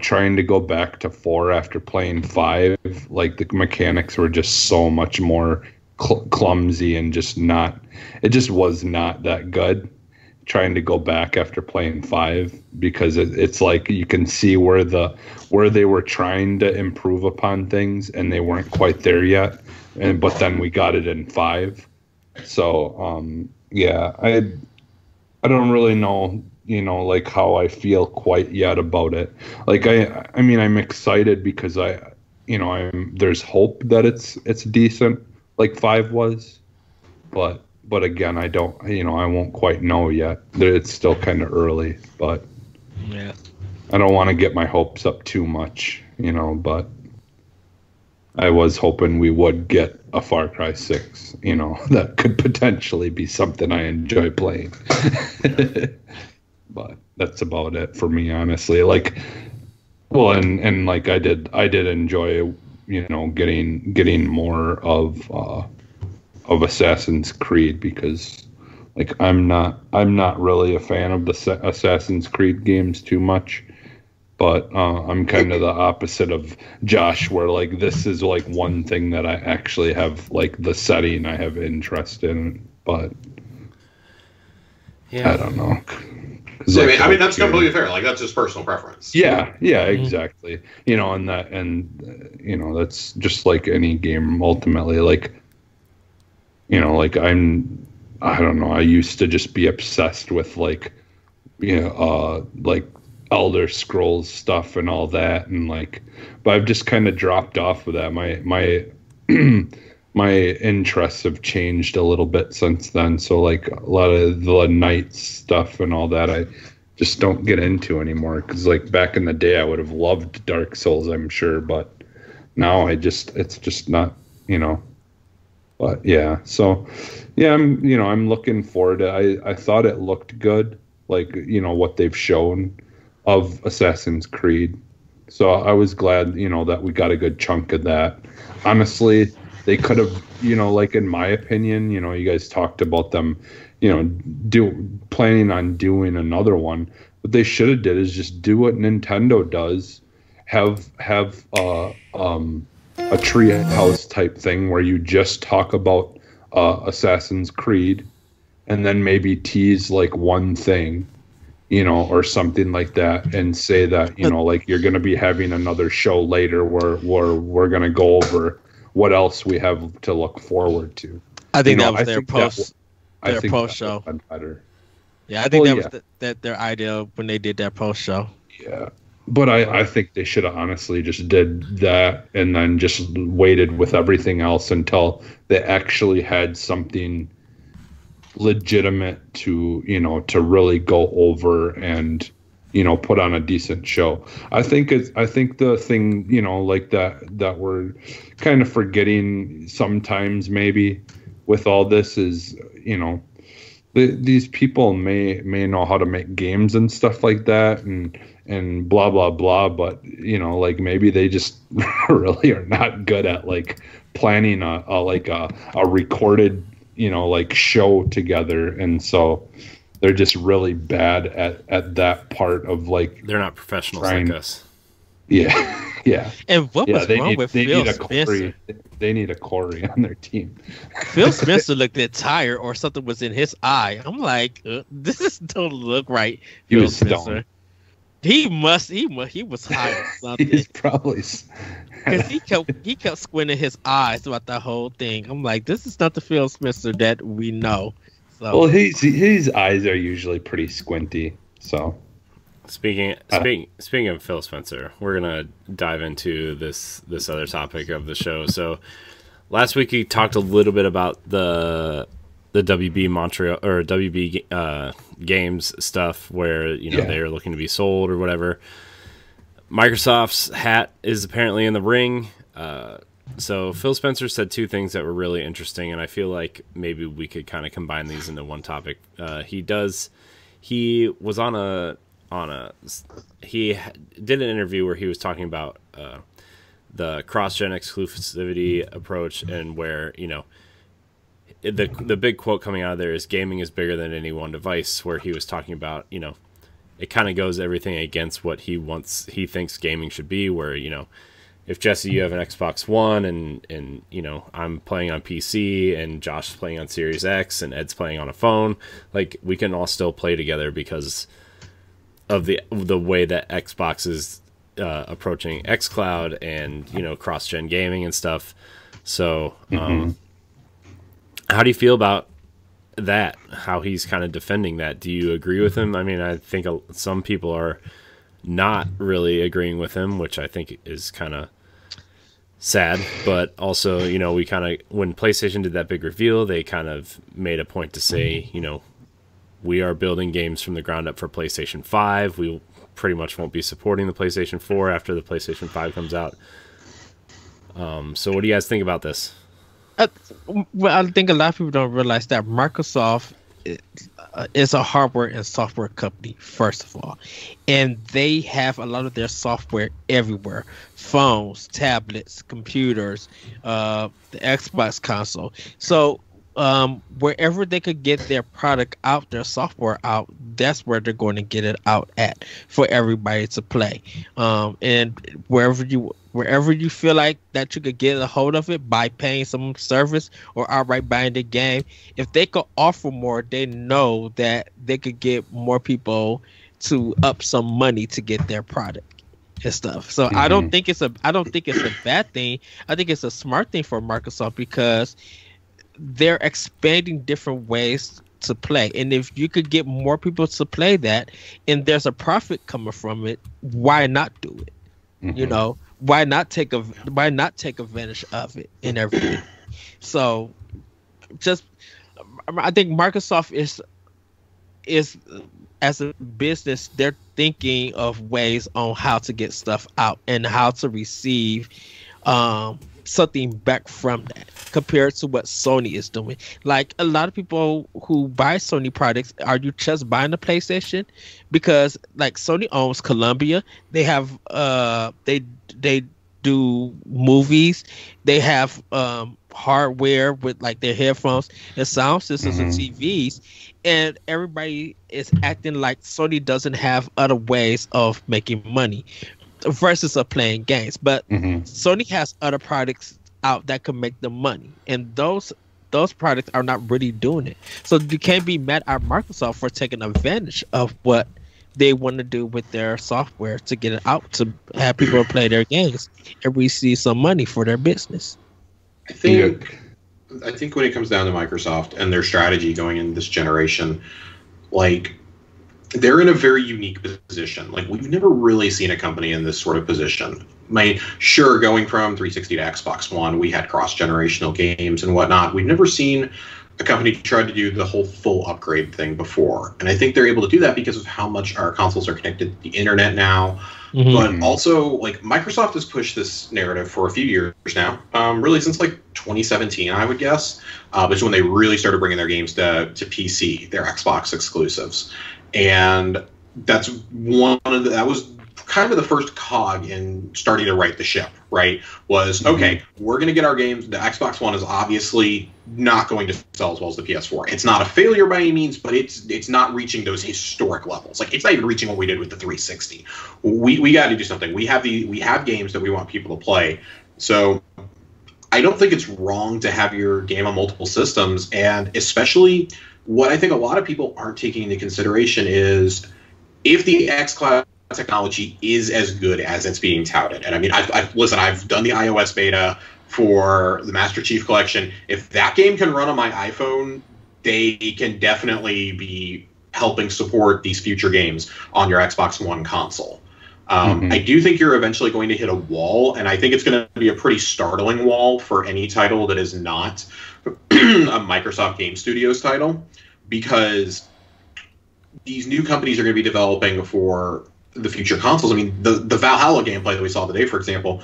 trying to go back to 4 after playing 5, the mechanics were just so much more clumsy and it just was not that good. Trying to go back after playing 5, because it's you can see where they were trying to improve upon things and they weren't quite there yet. But then we got it in 5. So, I don't really know, how I feel quite yet about it. I mean, I'm excited because there's hope that it's decent, 5 was, but again, I don't, I won't quite know yet. It's still kind of early, but yeah, I don't want to get my hopes up too much, but I was hoping we would get a Far Cry 6, that could potentially be something I enjoy playing. But that's about it for me, honestly. I did enjoy, getting more of Assassin's Creed, because I'm not really a fan of the Assassin's Creed games too much. But I'm kind of the opposite of Josh, where this is one thing that I actually have the setting I have interest in. But yeah, I don't know. I mean that's completely fair. That's just personal preference. Yeah, exactly. That's just any game ultimately. I don't know. I used to just be obsessed with Elder Scrolls stuff and all that, and but I've just kind of dropped off of that. My interests have changed a little bit since then, so a lot of the Knights stuff and all that I just don't get into anymore, because back in the day I would have loved Dark Souls, I'm sure, but now it's just not, but yeah. So yeah, I'm I'm looking forward to I thought it looked good, what they've shown of Assassin's Creed. So I was glad, that we got a good chunk of that. Honestly, they could have, in my opinion, you guys talked about them, planning on doing another one. What they should have did is just do what Nintendo does, have a treehouse type thing where you just talk about Assassin's Creed, and then maybe tease one thing, or something like that, and say that, you're going to be having another show later where we're going to go over what else we have to look forward to. I think that was their post show. Yeah, I think that was their idea when they did that post show. Yeah, but I think they should have honestly just did that and then just waited with everything else until they actually had something legitimate to to really go over and put on a decent show. I think the thing that we're kind of forgetting sometimes maybe with all this is these people may know how to make games and stuff like that and blah blah blah, but maybe they just really are not good at planning a recorded you know, like show together. And so they're just really bad at that part of like, they're not professionals like us. Yeah. Yeah. And what was wrong with Phil Spencer? They need a Corey on their team. Phil Spencer looked tired, or something was in his eye. I'm like, this is don't look right. He was stoned. He was high or something. He's probably because he kept squinting his eyes throughout the whole thing. I'm like, this is not the Phil Spencer that we know. So, well, his eyes are usually pretty squinty, so. Speaking of Phil Spencer, we're gonna dive into this other topic of the show. So, last week we talked a little bit about the WB Montreal or WB Games stuff, where they're looking to be sold or whatever. Microsoft's hat is apparently in the ring. So Phil Spencer said two things that were really interesting, and I feel like maybe we could kind of combine these into one topic. He was on a. He did an interview where he was talking about the cross-gen exclusivity approach, and where the big quote coming out of there is gaming is bigger than any one device, where he was talking about it kind of goes everything against what he thinks gaming should be, where if Jesse, you have an Xbox One and I'm playing on PC and Josh's playing on Series X and Ed's playing on a phone, like we can all still play together because of the way that Xbox is approaching xCloud and cross-gen gaming and stuff. So how do you feel about that, how he's kind of defending that? Do you agree with him? I mean, I think some people are not really agreeing with him, which I think is kind of sad, but also we kind of, when PlayStation did that big reveal, they kind of made a point to say we are building games from the ground up for PlayStation 5. We pretty much won't be supporting the PlayStation 4 after the PlayStation 5 comes out. So what do you guys think about this? I think a lot of people don't realize that Microsoft is a hardware and software company, first of all. And they have a lot of their software everywhere. Phones, tablets, computers, the Xbox console. So wherever they could get their product out, their software out, that's where they're going to get it out at for everybody to play. And wherever you feel like that you could get a hold of it by paying some service or outright buying the game, if they could offer more, they know that they could get more people to up some money to get their product and stuff. So I don't think it's a bad thing. I think it's a smart thing for Microsoft, because they're expanding different ways to play, and if you could get more people to play that and there's a profit coming from it, why not do it? Why not take advantage of it and everything? So I think Microsoft is as a business, they're thinking of ways on how to get stuff out and how to receive something back from that, compared to what Sony is doing. Like, a lot of people who buy Sony products, are you just buying a PlayStation? Because like Sony owns Columbia, they have they do movies, they have hardware with like their headphones and sound systems and TVs, and everybody is acting like Sony doesn't have other ways of making money versus of playing games. But Sony has other products out that can make them money, and those products are not really doing it. So you can't be mad at Microsoft for taking advantage of what they want to do with their software to get it out, to have people play their games and receive some money for their business. I think when it comes down to Microsoft and their strategy going into this generation, like, they're in a very unique position. Like, we've never really seen a company in this sort of position. I mean, sure, going from 360 to Xbox One, we had cross-generational games and whatnot. We've never seen a company try to do the whole full upgrade thing before. And I think they're able to do that because of how much our consoles are connected to the internet now. But also, like, Microsoft has pushed this narrative for a few years now, really since like 2017, I would guess, which is when they really started bringing their games to PC, their Xbox exclusives. And that was kind of the first cog in starting to right the ship, right, was, okay, we're going to get our games. The Xbox One is obviously not going to sell as well as the PS4. It's not a failure by any means, but it's not reaching those historic levels. Like, it's not even reaching what we did with the 360. We got to do something. We have games that we want people to play. So I don't think it's wrong to have your game on multiple systems, and especially what I think a lot of people aren't taking into consideration is if the xCloud technology is as good as it's being touted. And I mean, I've done the iOS beta for the Master Chief Collection. If that game can run on my iPhone, they can definitely be helping support these future games on your Xbox One console. I do think you're eventually going to hit a wall, and I think it's going to be a pretty startling wall for any title that is not a Microsoft Game Studios title, because these new companies are going to be developing for the future consoles. I mean, the Valhalla gameplay that we saw today, for example,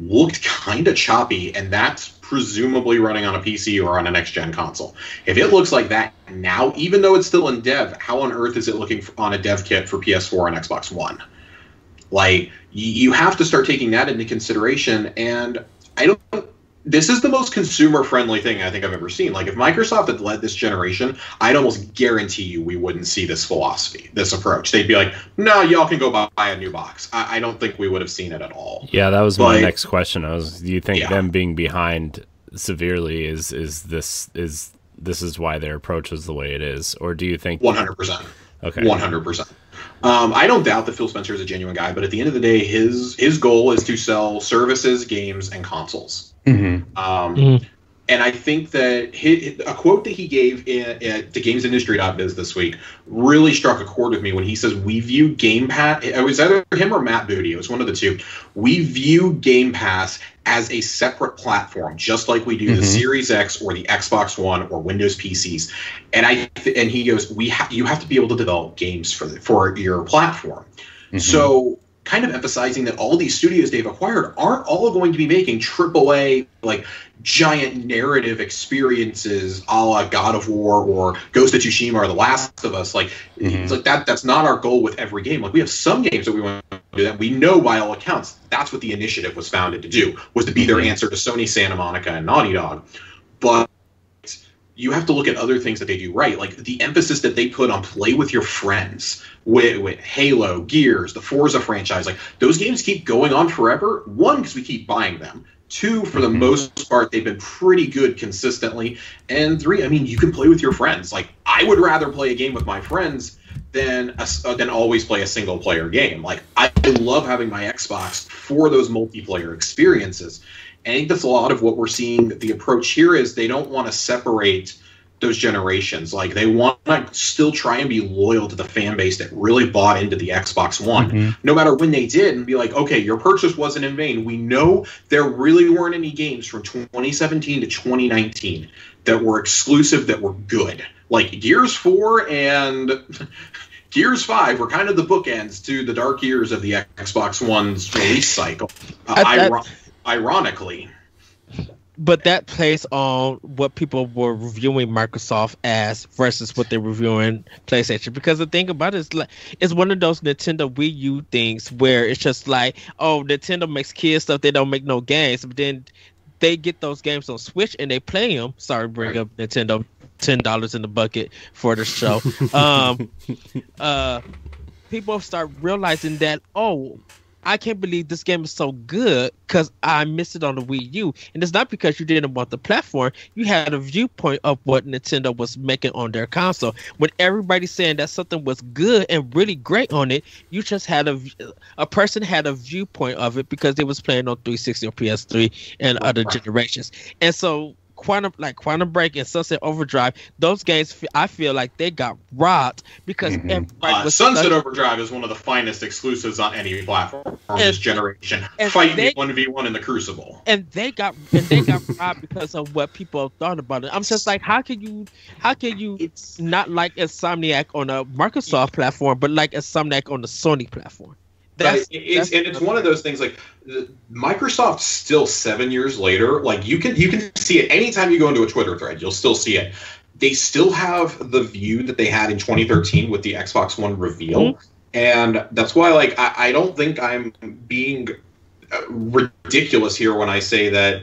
looked kind of choppy, and that's presumably running on a PC or on a next-gen console. If it looks like that now, even though it's still in dev, how on earth is it looking on a dev kit for PS4 and Xbox One? Like, you have to start taking that into consideration, and this is the most consumer-friendly thing I think I've ever seen. Like, if Microsoft had led this generation, I'd almost guarantee you we wouldn't see this philosophy, this approach. They'd be like, no, y'all can go buy a new box. I don't think we would have seen it at all. Yeah, that was my next question. Do you think them being behind severely is this why their approach is the way it is? Or do you think... 100%. Okay. 100%. I don't doubt that Phil Spencer is a genuine guy, but at the end of the day, his goal is to sell services, games, and consoles. And I think that a quote that he gave at the GamesIndustry.biz this week really struck a chord with me when he says, we view Game Pass, it was either him or Matt Booty, it was one of the two, we view Game Pass as a separate platform, just like we do the Series X or the Xbox One or Windows PCs. And he goes, you have to be able to develop games for your platform. So kind of emphasizing that all these studios they've acquired aren't all going to be making AAA, like giant narrative experiences a la God of War or Ghost of Tsushima or The Last of Us. Like, it's like that's not our goal with every game. Like, we have some games that we want to do that. We know by all accounts that's what the initiative was founded to do, was to be their answer to Sony, Santa Monica, and Naughty Dog. But you have to look at other things that they do right, like the emphasis that they put on play with your friends with Halo, Gears, the Forza franchise. Like, those games keep going on forever. One, because we keep buying them. Two, for the most part, they've been pretty good consistently. And three, I mean, you can play with your friends. Like, I would rather play a game with my friends than always play a single-player game. Like, I love having my Xbox for those multiplayer experiences. I think that's a lot of what we're seeing. The approach here is they don't want to separate those generations. Like, they want to still try and be loyal to the fan base that really bought into the Xbox One, no matter when they did, and be like, okay, your purchase wasn't in vain. We know there really weren't any games from 2017 to 2019 that were exclusive, that were good. Like, Gears 4 and... Gears 5 were kind of the bookends to the dark years of the Xbox One's release cycle, ironically. But that plays on what people were reviewing Microsoft as versus what they're reviewing PlayStation. Because the thing about it is, like, it's one of those Nintendo Wii U things where it's just like, oh, Nintendo makes kids stuff, they don't make no games. But then they get those games on Switch and they play them. Sorry, bring up Nintendo. $10 in the bucket for the show. People start realizing that, oh, I can't believe this game is so good because I missed it on the Wii U. And it's not because you didn't want the platform. You had a viewpoint of what Nintendo was making on their console. When everybody's saying that something was good and really great on it, you just had a person had a viewpoint of it because they was playing on 360 or PS3 and other generations. And so Quantum Break and Sunset Overdrive, those games, I feel like they got robbed because everybody was Sunset Overdrive is one of the finest exclusives on any platform on this generation. Fight me 1v1 in the Crucible. And they got robbed because of what people thought about it. I'm just like, how can you not like Insomniac on a Microsoft platform, but like Insomniac on the Sony platform? It's one of those things. Like, Microsoft still 7 years later, like, you can see it anytime you go into a Twitter thread, you'll still see it. They still have the view that they had in 2013 with the Xbox One reveal. And that's why, like, I don't think I'm being ridiculous here when I say that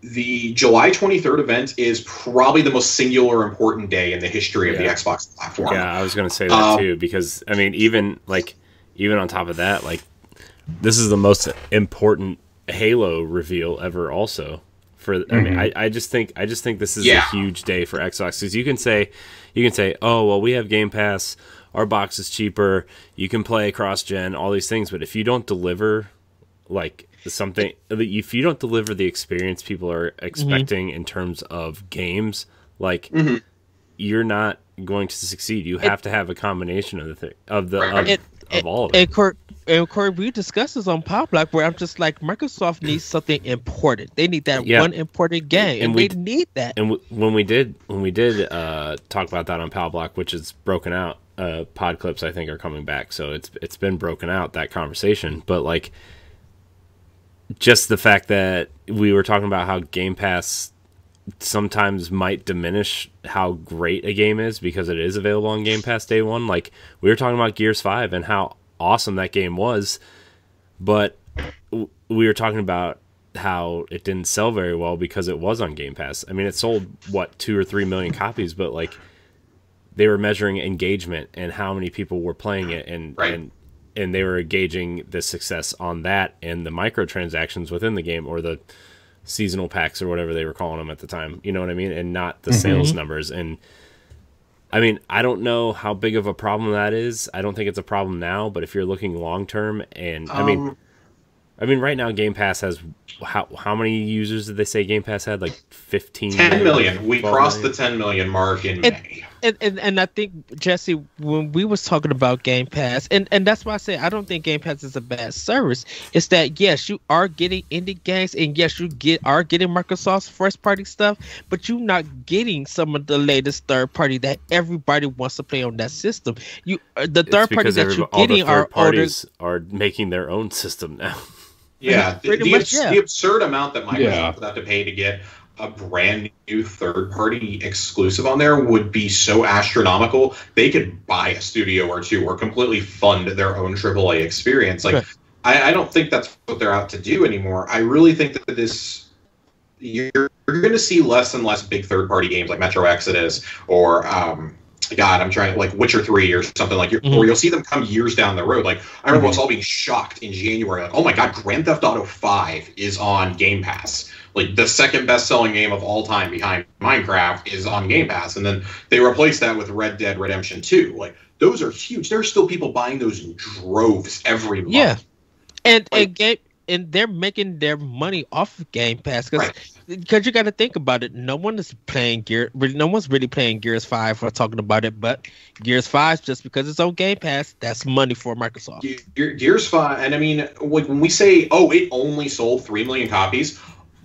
the July 23rd event is probably the most singular important day in the history of the Xbox platform. Yeah, I was going to say that too, because, I mean, even on top of that, like, this is the most important Halo reveal ever also. For, I mean, I just think this is a huge day for Xbox, because you can say, oh, well, we have Game Pass, our box is cheaper, you can play cross-gen, all these things, but if you don't deliver, like, something, if you don't deliver the experience people are expecting in terms of games, like, you're not going to succeed. You have to have a combination of the thing, of all of it. And Corey, we discussed this on Pop Block, where I'm just like, Microsoft needs something important. They need that one important game, and we need that. And when we did talk about that on Pop Block, which is broken out, pod clips I think are coming back, so it's been broken out, that conversation. But like, just the fact that we were talking about how Game Pass sometimes might diminish how great a game is because it is available on Game Pass day one. Like, we were talking about Gears 5 and how awesome that game was, but we were talking about how it didn't sell very well because it was on Game Pass. I mean, it sold, what, 2 or 3 million copies, but like, they were measuring engagement and how many people were playing it, and they were gauging the success on that and the microtransactions within the game, or the seasonal packs, or whatever they were calling them at the time, you know what I mean, and not the sales numbers. And I mean, I don't know how big of a problem that is. I don't think it's a problem now, but if you're looking long term, and I mean right now Game Pass has, how many users did they say Game Pass had? Like 15 10 million. We crossed the 10 million mark in May. And I think, Jesse, when we was talking about Game Pass, and that's why I say I don't think Game Pass is a bad service. It's that, yes, you are getting indie games, and yes, you are getting Microsoft's first party stuff, but you're not getting some of the latest third party that everybody wants to play on that system. You the third party that you're getting are parties are making their own system now. Yeah, the absurd amount that Microsoft would have to pay to get a brand new third-party exclusive on there would be so astronomical. They could buy a studio or two, or completely fund their own AAA experience. Like, okay. I don't think that's what they're out to do anymore. I really think that this, you're going to see less and less big third-party games like Metro Exodus, or Witcher 3 or something, like, or you'll see them come years down the road. Like, I remember us all being shocked in January, like, oh my God, Grand Theft Auto 5 is on Game Pass. Like, the second best-selling game of all time behind Minecraft is on Game Pass, and then they replaced that with Red Dead Redemption 2. Like, those are huge. There's still people buying those in droves every month. Yeah, and they're making their money off of Game Pass, because you got to think about it. No one's really playing Gears 5 or talking about it, but Gears 5, just because it's on Game Pass, that's money for Microsoft. Gears 5, and I mean, like, when we say, oh, it only sold 3 million copies,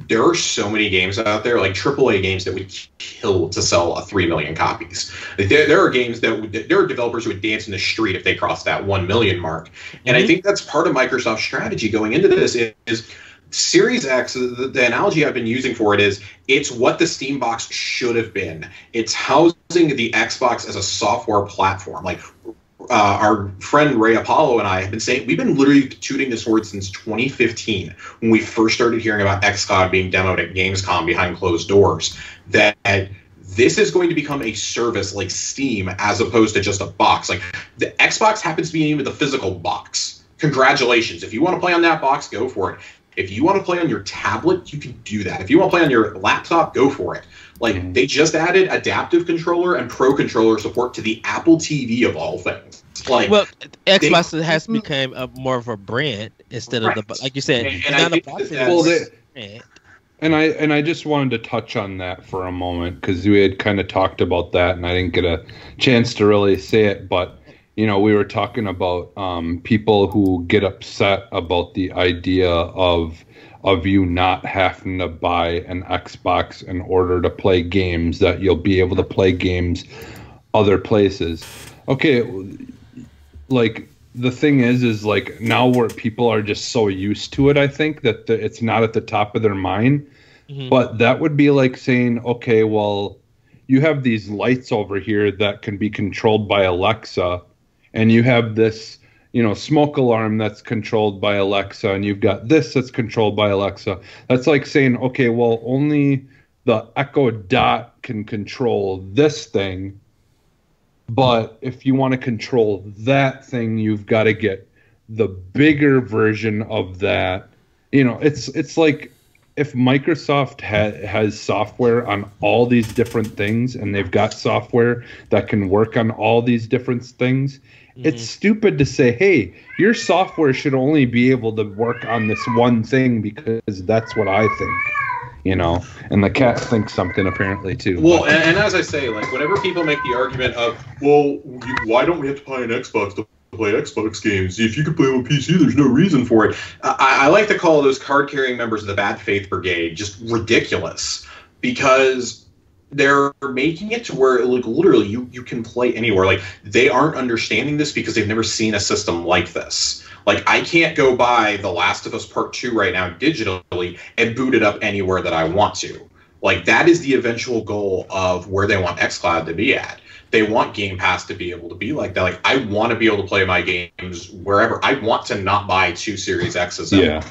there are so many games out there, like AAA games, that would kill to sell 3 million copies. Like, there are games there are developers who would dance in the street if they crossed that 1 million mark. And I think that's part of Microsoft's strategy going into this is Series X. The analogy I've been using for it is, it's what the Steam box should have been. It's housing the Xbox as a software platform. Like, our friend Ray Apollo and I have been saying, we've been literally tooting this word since 2015, when we first started hearing about xCloud being demoed at Gamescom behind closed doors, that this is going to become a service like Steam, as opposed to just a box. Like, the Xbox happens to be named the physical box. Congratulations. If you want to play on that box, go for it. If you want to play on your tablet, you can do that. If you want to play on your laptop, go for it. Like, they just added adaptive controller and pro controller support to the Apple TV, of all things. Like, well, Xbox has become more of a brand instead of the, like you said. And I just wanted to touch on that for a moment, because we had kind of talked about that, and I didn't get a chance to really say it, but you know, we were talking about people who get upset about the idea of you not having to buy an Xbox in order to play games, that you'll be able to play games other places. Okay, like, the thing is like, now where people are just so used to it, I think that it's not at the top of their mind. But that would be like saying, okay, well, you have these lights over here that can be controlled by Alexa, and you have this you know, smoke alarm that's controlled by Alexa, and you've got this that's controlled by Alexa. That's like saying, okay, well, only the Echo Dot can control this thing, but if you want to control that thing, you've got to get the bigger version of that. You know, it's like if Microsoft has software on all these different things, and they've got software that can work on all these different things, it's stupid to say, hey, your software should only be able to work on this one thing because that's what I think, you know. And the cat thinks something apparently too. Well, and as I say, like, whenever people make the argument of, well, why don't we have to buy an Xbox to play Xbox games? If you could play on PC, there's no reason for it. I like to call those card-carrying members of the Bad Faith Brigade just ridiculous, because they're making it to where, like, literally you can play anywhere. Like, they aren't understanding this because they've never seen a system like this. Like, I can't go buy The Last of Us Part 2 right now digitally and boot it up anywhere that I want to. Like, that is the eventual goal of where they want xCloud to be at. They want Game Pass to be able to be like that. Like, I want to be able to play my games wherever. I want to not buy two Series X's. Yeah.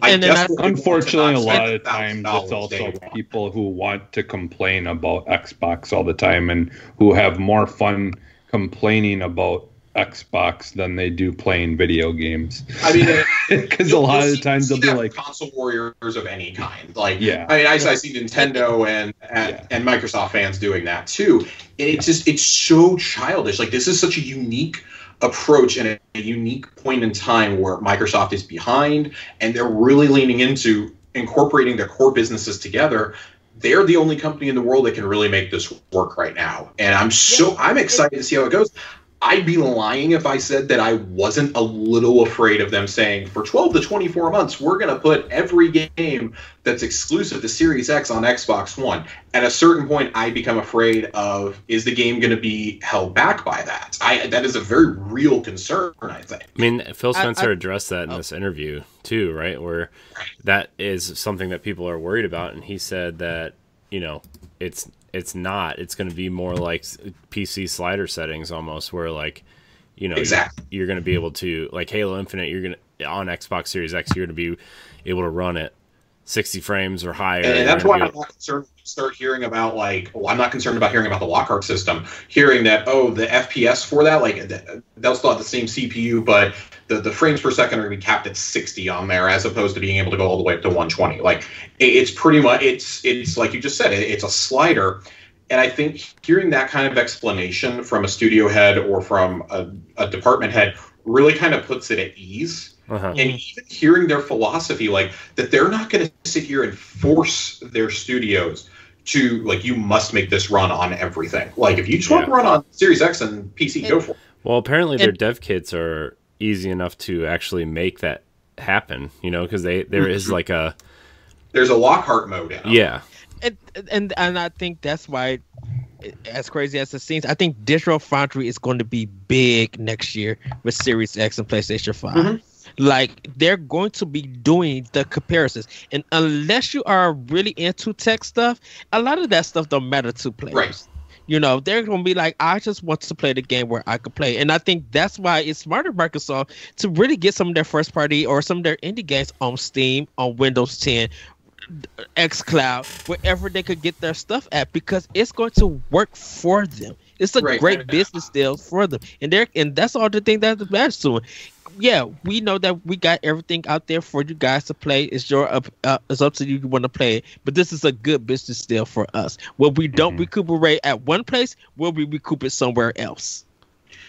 And then unfortunately, a lot of times it's also people who want to complain about Xbox all the time and who have more fun complaining about Xbox than they do playing video games. I mean, because a lot of times they'll be like console warriors of any kind. Like, yeah, I mean, I see Nintendo and Microsoft fans doing that too. And it's just, it's so childish. Like, this is such a unique approach and a unique point in time where Microsoft is behind, and they're really leaning into incorporating their core businesses together. They're the only company in the world that can really make this work right now. And I'm excited to see how it goes. I'd be lying if I said that I wasn't a little afraid of them saying, for 12 to 24 months, we're going to put every game that's exclusive to Series X on Xbox One. At a certain point, I become afraid of, is the game going to be held back by that? That is a very real concern, I think. I mean, Phil Spencer addressed that in this interview, too, right? Where that is something that people are worried about, and he said that, you know, it's not. It's going to be more like PC slider settings almost, where, like, you know, exactly, you're going to be able to, like Halo Infinite, you're going to, on Xbox Series X, you're going to be able to run it 60 frames or higher. And that's why I'm not concerned to start hearing about, like, I'm not concerned about hearing about the Lockhart system, hearing that, oh, the FPS for that, like, they'll still have the same CPU, but the frames per second are going to be capped at 60 on there, as opposed to being able to go all the way up to 120. Like, it's pretty much, it's like you just said, it's a slider. And I think hearing that kind of explanation from a studio head or from a department head really kind of puts it at ease. Uh-huh. And even hearing their philosophy, like, that they're not going to sit here and force their studios to, like, you must make this run on everything. Like, if you just want to run on Series X and PC, go for it. Well, apparently their dev kits are easy enough to actually make that happen, you know, because there is like a... There's a Lockhart mode in them. Yeah. And I think that's why, as crazy as it seems, I think Digital Foundry is going to be big next year with Series X and PlayStation 5. Mm-hmm. Like, they're going to be doing the comparisons. And unless you are really into tech stuff, a lot of that stuff don't matter to players. Right. You know, they're going to be like, I just want to play the game where I could play. And I think that's why it's smarter Microsoft to really get some of their first party or some of their indie games on Steam, on Windows 10, xCloud, wherever they could get their stuff at, because it's going to work for them. It's a great business deal for them. And that's all the thing that matters to them. Yeah, we know that we got everything out there for you guys to play. It's it's up to you if you want to play it. But this is a good business deal for us. When we don't recuperate at one place, will we recoup it somewhere else?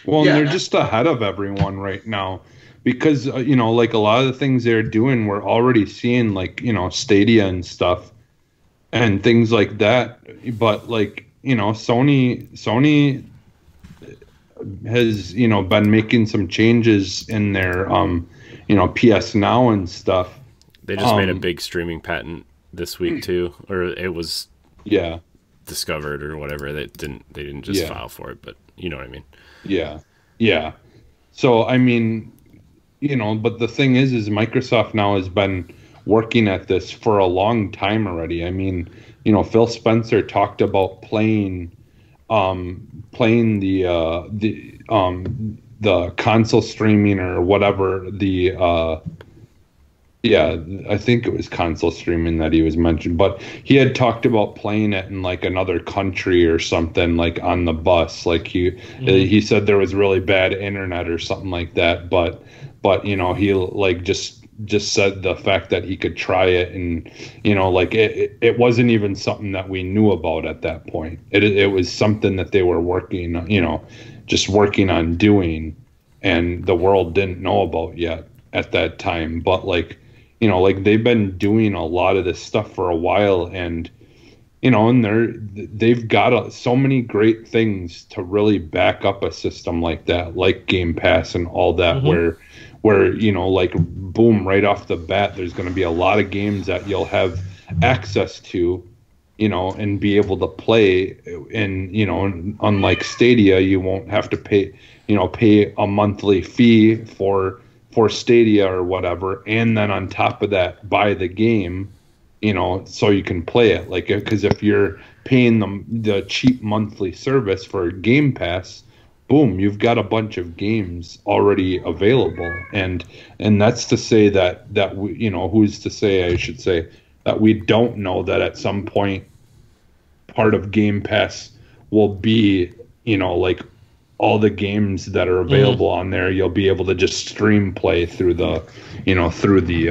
Well, and they're just ahead of everyone right now. Because, you know, like, a lot of the things they're doing, we're already seeing, like, you know, Stadia and stuff and things like that. But, like, you know, Sony has, you know, been making some changes in their, you know, PS Now and stuff. They just made a big streaming patent this week too, or it was discovered or whatever. They didn't just file for it, but you know what I mean? Yeah. Yeah. So, I mean, you know, but the thing is Microsoft now has been working at this for a long time already. I mean, you know, Phil Spencer talked about playing the the console streaming or whatever the yeah, I think it was console streaming that he was mentioned, but he had talked about playing it in like another country or something, like on the bus. Like he said there was really bad internet or something like that, but you know, he like just said the fact that he could try it, and you know, like it wasn't even something that we knew about at that point. It was something that they were working, you know, just working on doing, and the world didn't know about yet at that time. But like, you know, like they've been doing a lot of this stuff for a while, and you know, and they've got so many great things to really back up a system like that, like Game Pass and all that, where you know, like boom, right off the bat, there's going to be a lot of games that you'll have access to, you know, and be able to play. And you know, unlike Stadia, you won't have to pay a monthly fee for Stadia or whatever, and then on top of that, buy the game, you know, so you can play it. Like, because if you're paying the cheap monthly service for Game Pass, boom, you've got a bunch of games already available, and that's to say that we, you know, who's to say, I should say, that we don't know that at some point part of Game Pass will be, you know, like all the games that are available on there, you'll be able to just stream play through the, you know, through the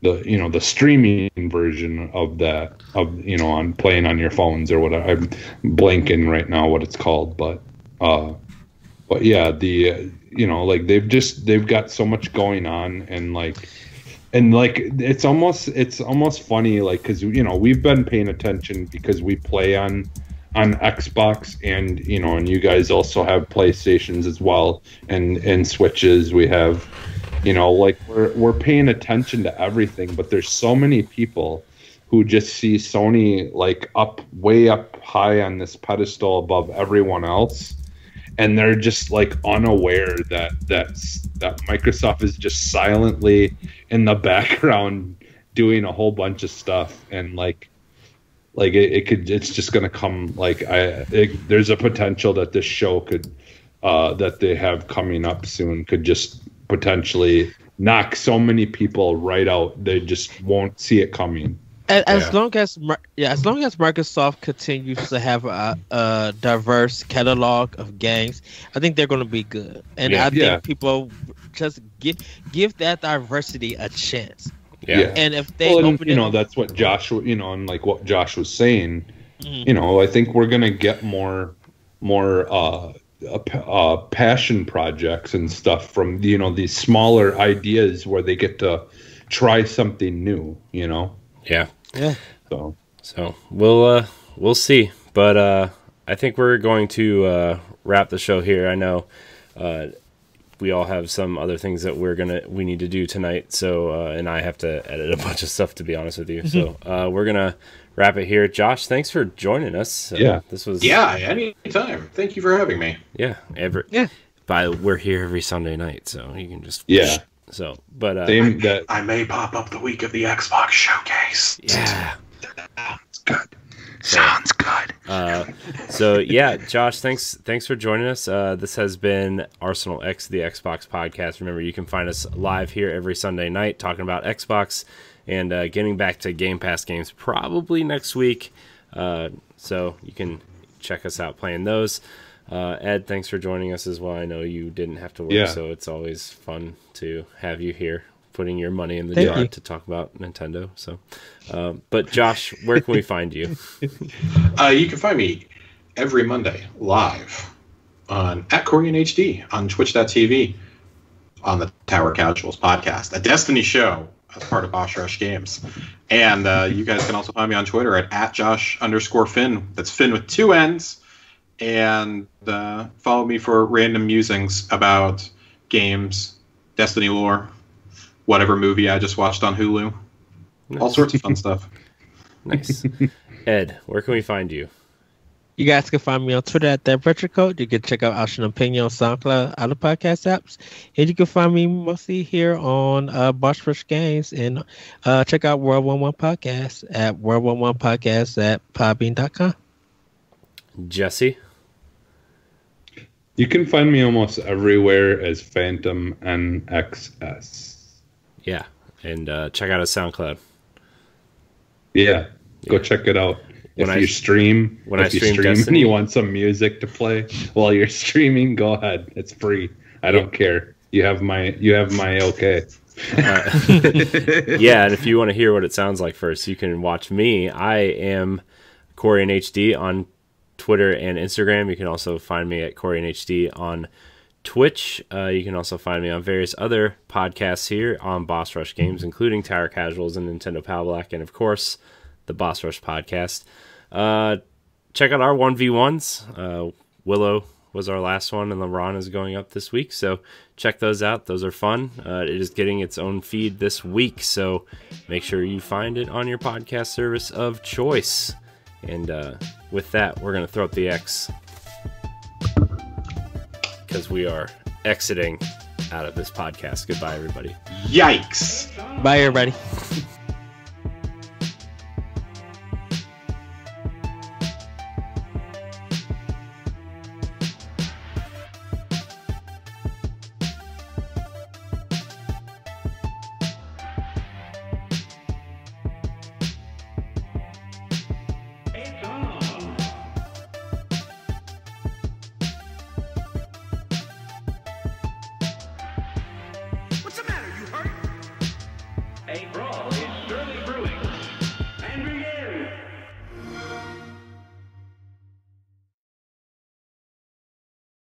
the, you know, the streaming version of that, of, you know, on playing on your phones or whatever. I'm blanking right now what it's called, but yeah, the, you know, like they've got so much going on, and like it's almost funny, like, because you know, we've been paying attention because we play on Xbox, and you know, and you guys also have PlayStations as well, and Switches we have. You know, like we're paying attention to everything, but there's so many people who just see Sony like way up high on this pedestal above everyone else, and they're just like unaware that Microsoft is just silently in the background doing a whole bunch of stuff, and like it's just gonna come, like there's a potential that this show could that they have coming up soon could just potentially knock so many people right out, they just won't see it coming. And as long as Microsoft continues to have a diverse catalog of games, I think they're going to be good. And I think people just give that diversity a chance. Yeah. And if they open, you know, that's what Josh, you know, and like what Josh was saying, you know, I think we're going to get more passion projects and stuff from, you know, these smaller ideas where they get to try something new, you know. Yeah so we'll see, but I think we're going to wrap the show here. I know we all have some other things that we need to do tonight, so and I have to edit a bunch of stuff, to be honest with you. So we're gonna wrap it here. Josh, thanks for joining us. This was anytime. Thank you for having me. We're here every Sunday night, so you can just I may pop up the week of the Xbox showcase. Yeah, sounds good. So yeah, Josh, thanks for joining us. This has been Arsenal X, the Xbox podcast. Remember, you can find us live here every Sunday night talking about Xbox and getting back to Game Pass games probably next week. So you can check us out playing those. Ed, thanks for joining us as well. I know you didn't have to work, so it's always fun to have you here, putting your money in the jar to talk about Nintendo. So, but Josh, where can we find you? You can find me every Monday live on @CoreyandHD on Twitch.tv on the Tower Casuals podcast, a Destiny show, as part of Boss Rush Games. And you guys can also find me on Twitter at @Josh_Finn. That's Finn with 2 N's. And follow me for random musings about games, Destiny lore, whatever movie I just watched on Hulu. Nice. All sorts of fun stuff. Nice. Ed, where can we find you? You guys can find me on Twitter @ThatRetroCode. You can check out Ocean Opinion on SoundCloud, other podcast apps. And you can find me mostly here on Boss Rush Games. And check out World 1-1 Podcast at world111podcast@podbean.com. Jesse? You can find me almost everywhere as Phantom NXS. Yeah, and check out his SoundCloud. Yeah, go check it out. When if you stream Destiny, and you want some music to play while you're streaming, go ahead. It's free. I don't care. You have my okay. Yeah, and if you want to hear what it sounds like first, you can watch me. I am Corey and HD on Twitter and Instagram. You can also find me at Corey and HD on Twitch. You can also find me on various other podcasts here on Boss Rush Games, including Tower Casuals and Nintendo Palablack, and of course the Boss Rush podcast. Check out our 1v1s. Willow was our last one, and LeBron is going up this week, so check those out. Those are fun. It is getting its own feed this week, so make sure you find it on your podcast service of choice. And with that, we're going to throw up the X, because we are exiting out of this podcast. Goodbye, everybody. Yikes. Bye, everybody.